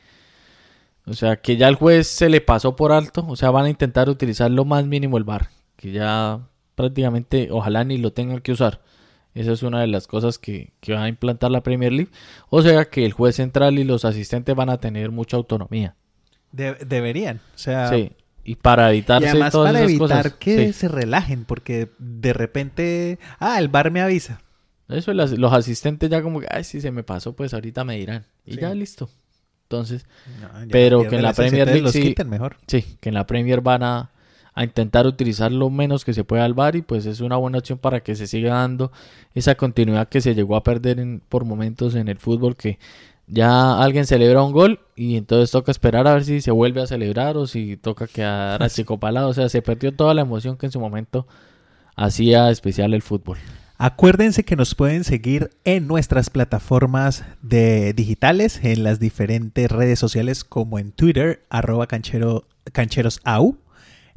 O sea, que ya el juez se le pasó por alto. O sea, van a intentar utilizar lo más mínimo el V A R. Que ya prácticamente, ojalá ni lo tengan que usar. Esa es una de las cosas que, que va a implantar la Premier League. O sea, que el juez central y los asistentes van a tener mucha autonomía. De- deberían. O sea... Sí, y para evitarse todas esas cosas. Y además para evitar que sí. se relajen. Porque de repente, ah, el V A R me avisa. Eso, las, los asistentes ya como que, ay, si se me pasó, pues ahorita me dirán. Y sí. ya listo. Entonces, no, pero que en la Premier League los sí, mejor. sí, que en la Premier van a, a intentar utilizar lo menos que se pueda al V A R y pues es una buena opción para que se siga dando esa continuidad que se llegó a perder en, por momentos en el fútbol, que ya alguien celebra un gol y entonces toca esperar a ver si se vuelve a celebrar o si toca quedar achicopalado, o sea, se perdió toda la emoción que en su momento hacía especial el fútbol. Acuérdense que nos pueden seguir en nuestras plataformas de digitales, en las diferentes redes sociales como en Twitter, arroba canchero, cancherosau.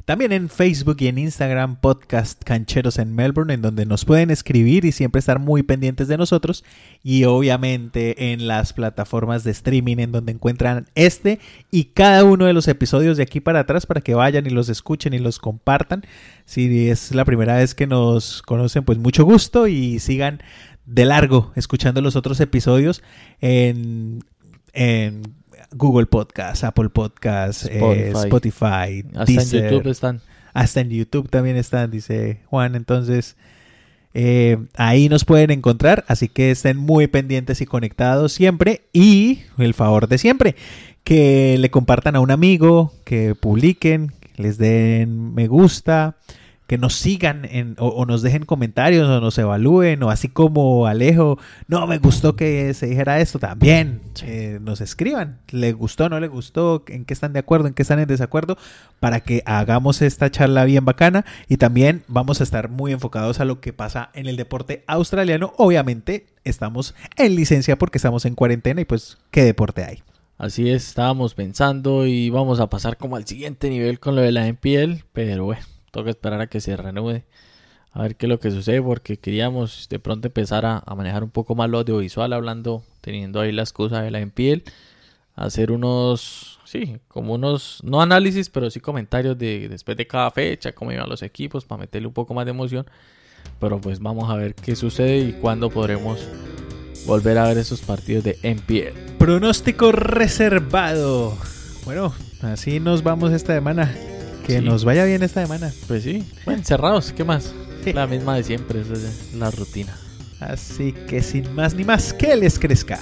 También en Facebook y en Instagram, podcast Cancheros en Melbourne, en donde nos pueden escribir y siempre estar muy pendientes de nosotros. Y obviamente en las plataformas de streaming, en donde encuentran este y cada uno de los episodios de aquí para atrás, para que vayan y los escuchen y los compartan. Si es la primera vez que nos conocen, pues mucho gusto y sigan de largo escuchando los otros episodios en... en Google Podcast, Apple Podcast, Spotify, eh, Spotify hasta Deezer, en YouTube están. Hasta en YouTube también están, dice Juan. Entonces, eh, ahí nos pueden encontrar. Así que estén muy pendientes y conectados siempre. Y el favor de siempre, que le compartan a un amigo, que publiquen, que les den me gusta, que nos sigan en, o, o nos dejen comentarios o nos evalúen, o así como Alejo, no me gustó que se dijera esto, también eh, nos escriban, le gustó, no le gustó, en qué están de acuerdo, en qué están en desacuerdo, para que hagamos esta charla bien bacana. Y también vamos a estar muy enfocados a lo que pasa en el deporte australiano. Obviamente estamos en licencia porque estamos en cuarentena y pues qué deporte hay. Así es, estábamos pensando y vamos a pasar como al siguiente nivel con lo de la N P L, pero bueno, toca esperar a que se reanude, a ver qué es lo que sucede, porque queríamos de pronto empezar a, a manejar un poco más lo audiovisual, hablando, teniendo ahí la excusa de la N P L, hacer unos, sí, como unos, no análisis, pero sí comentarios de después de cada fecha, cómo iban los equipos, para meterle un poco más de emoción, pero pues vamos a ver qué sucede y cuándo podremos volver a ver esos partidos de N P L. Pronóstico reservado. Bueno, así nos vamos esta semana. Que sí. nos vaya bien esta semana. Pues sí, bueno, cerrados, ¿qué más? Sí. La misma de siempre, esa es la rutina. Así que sin más ni más, que les crezca.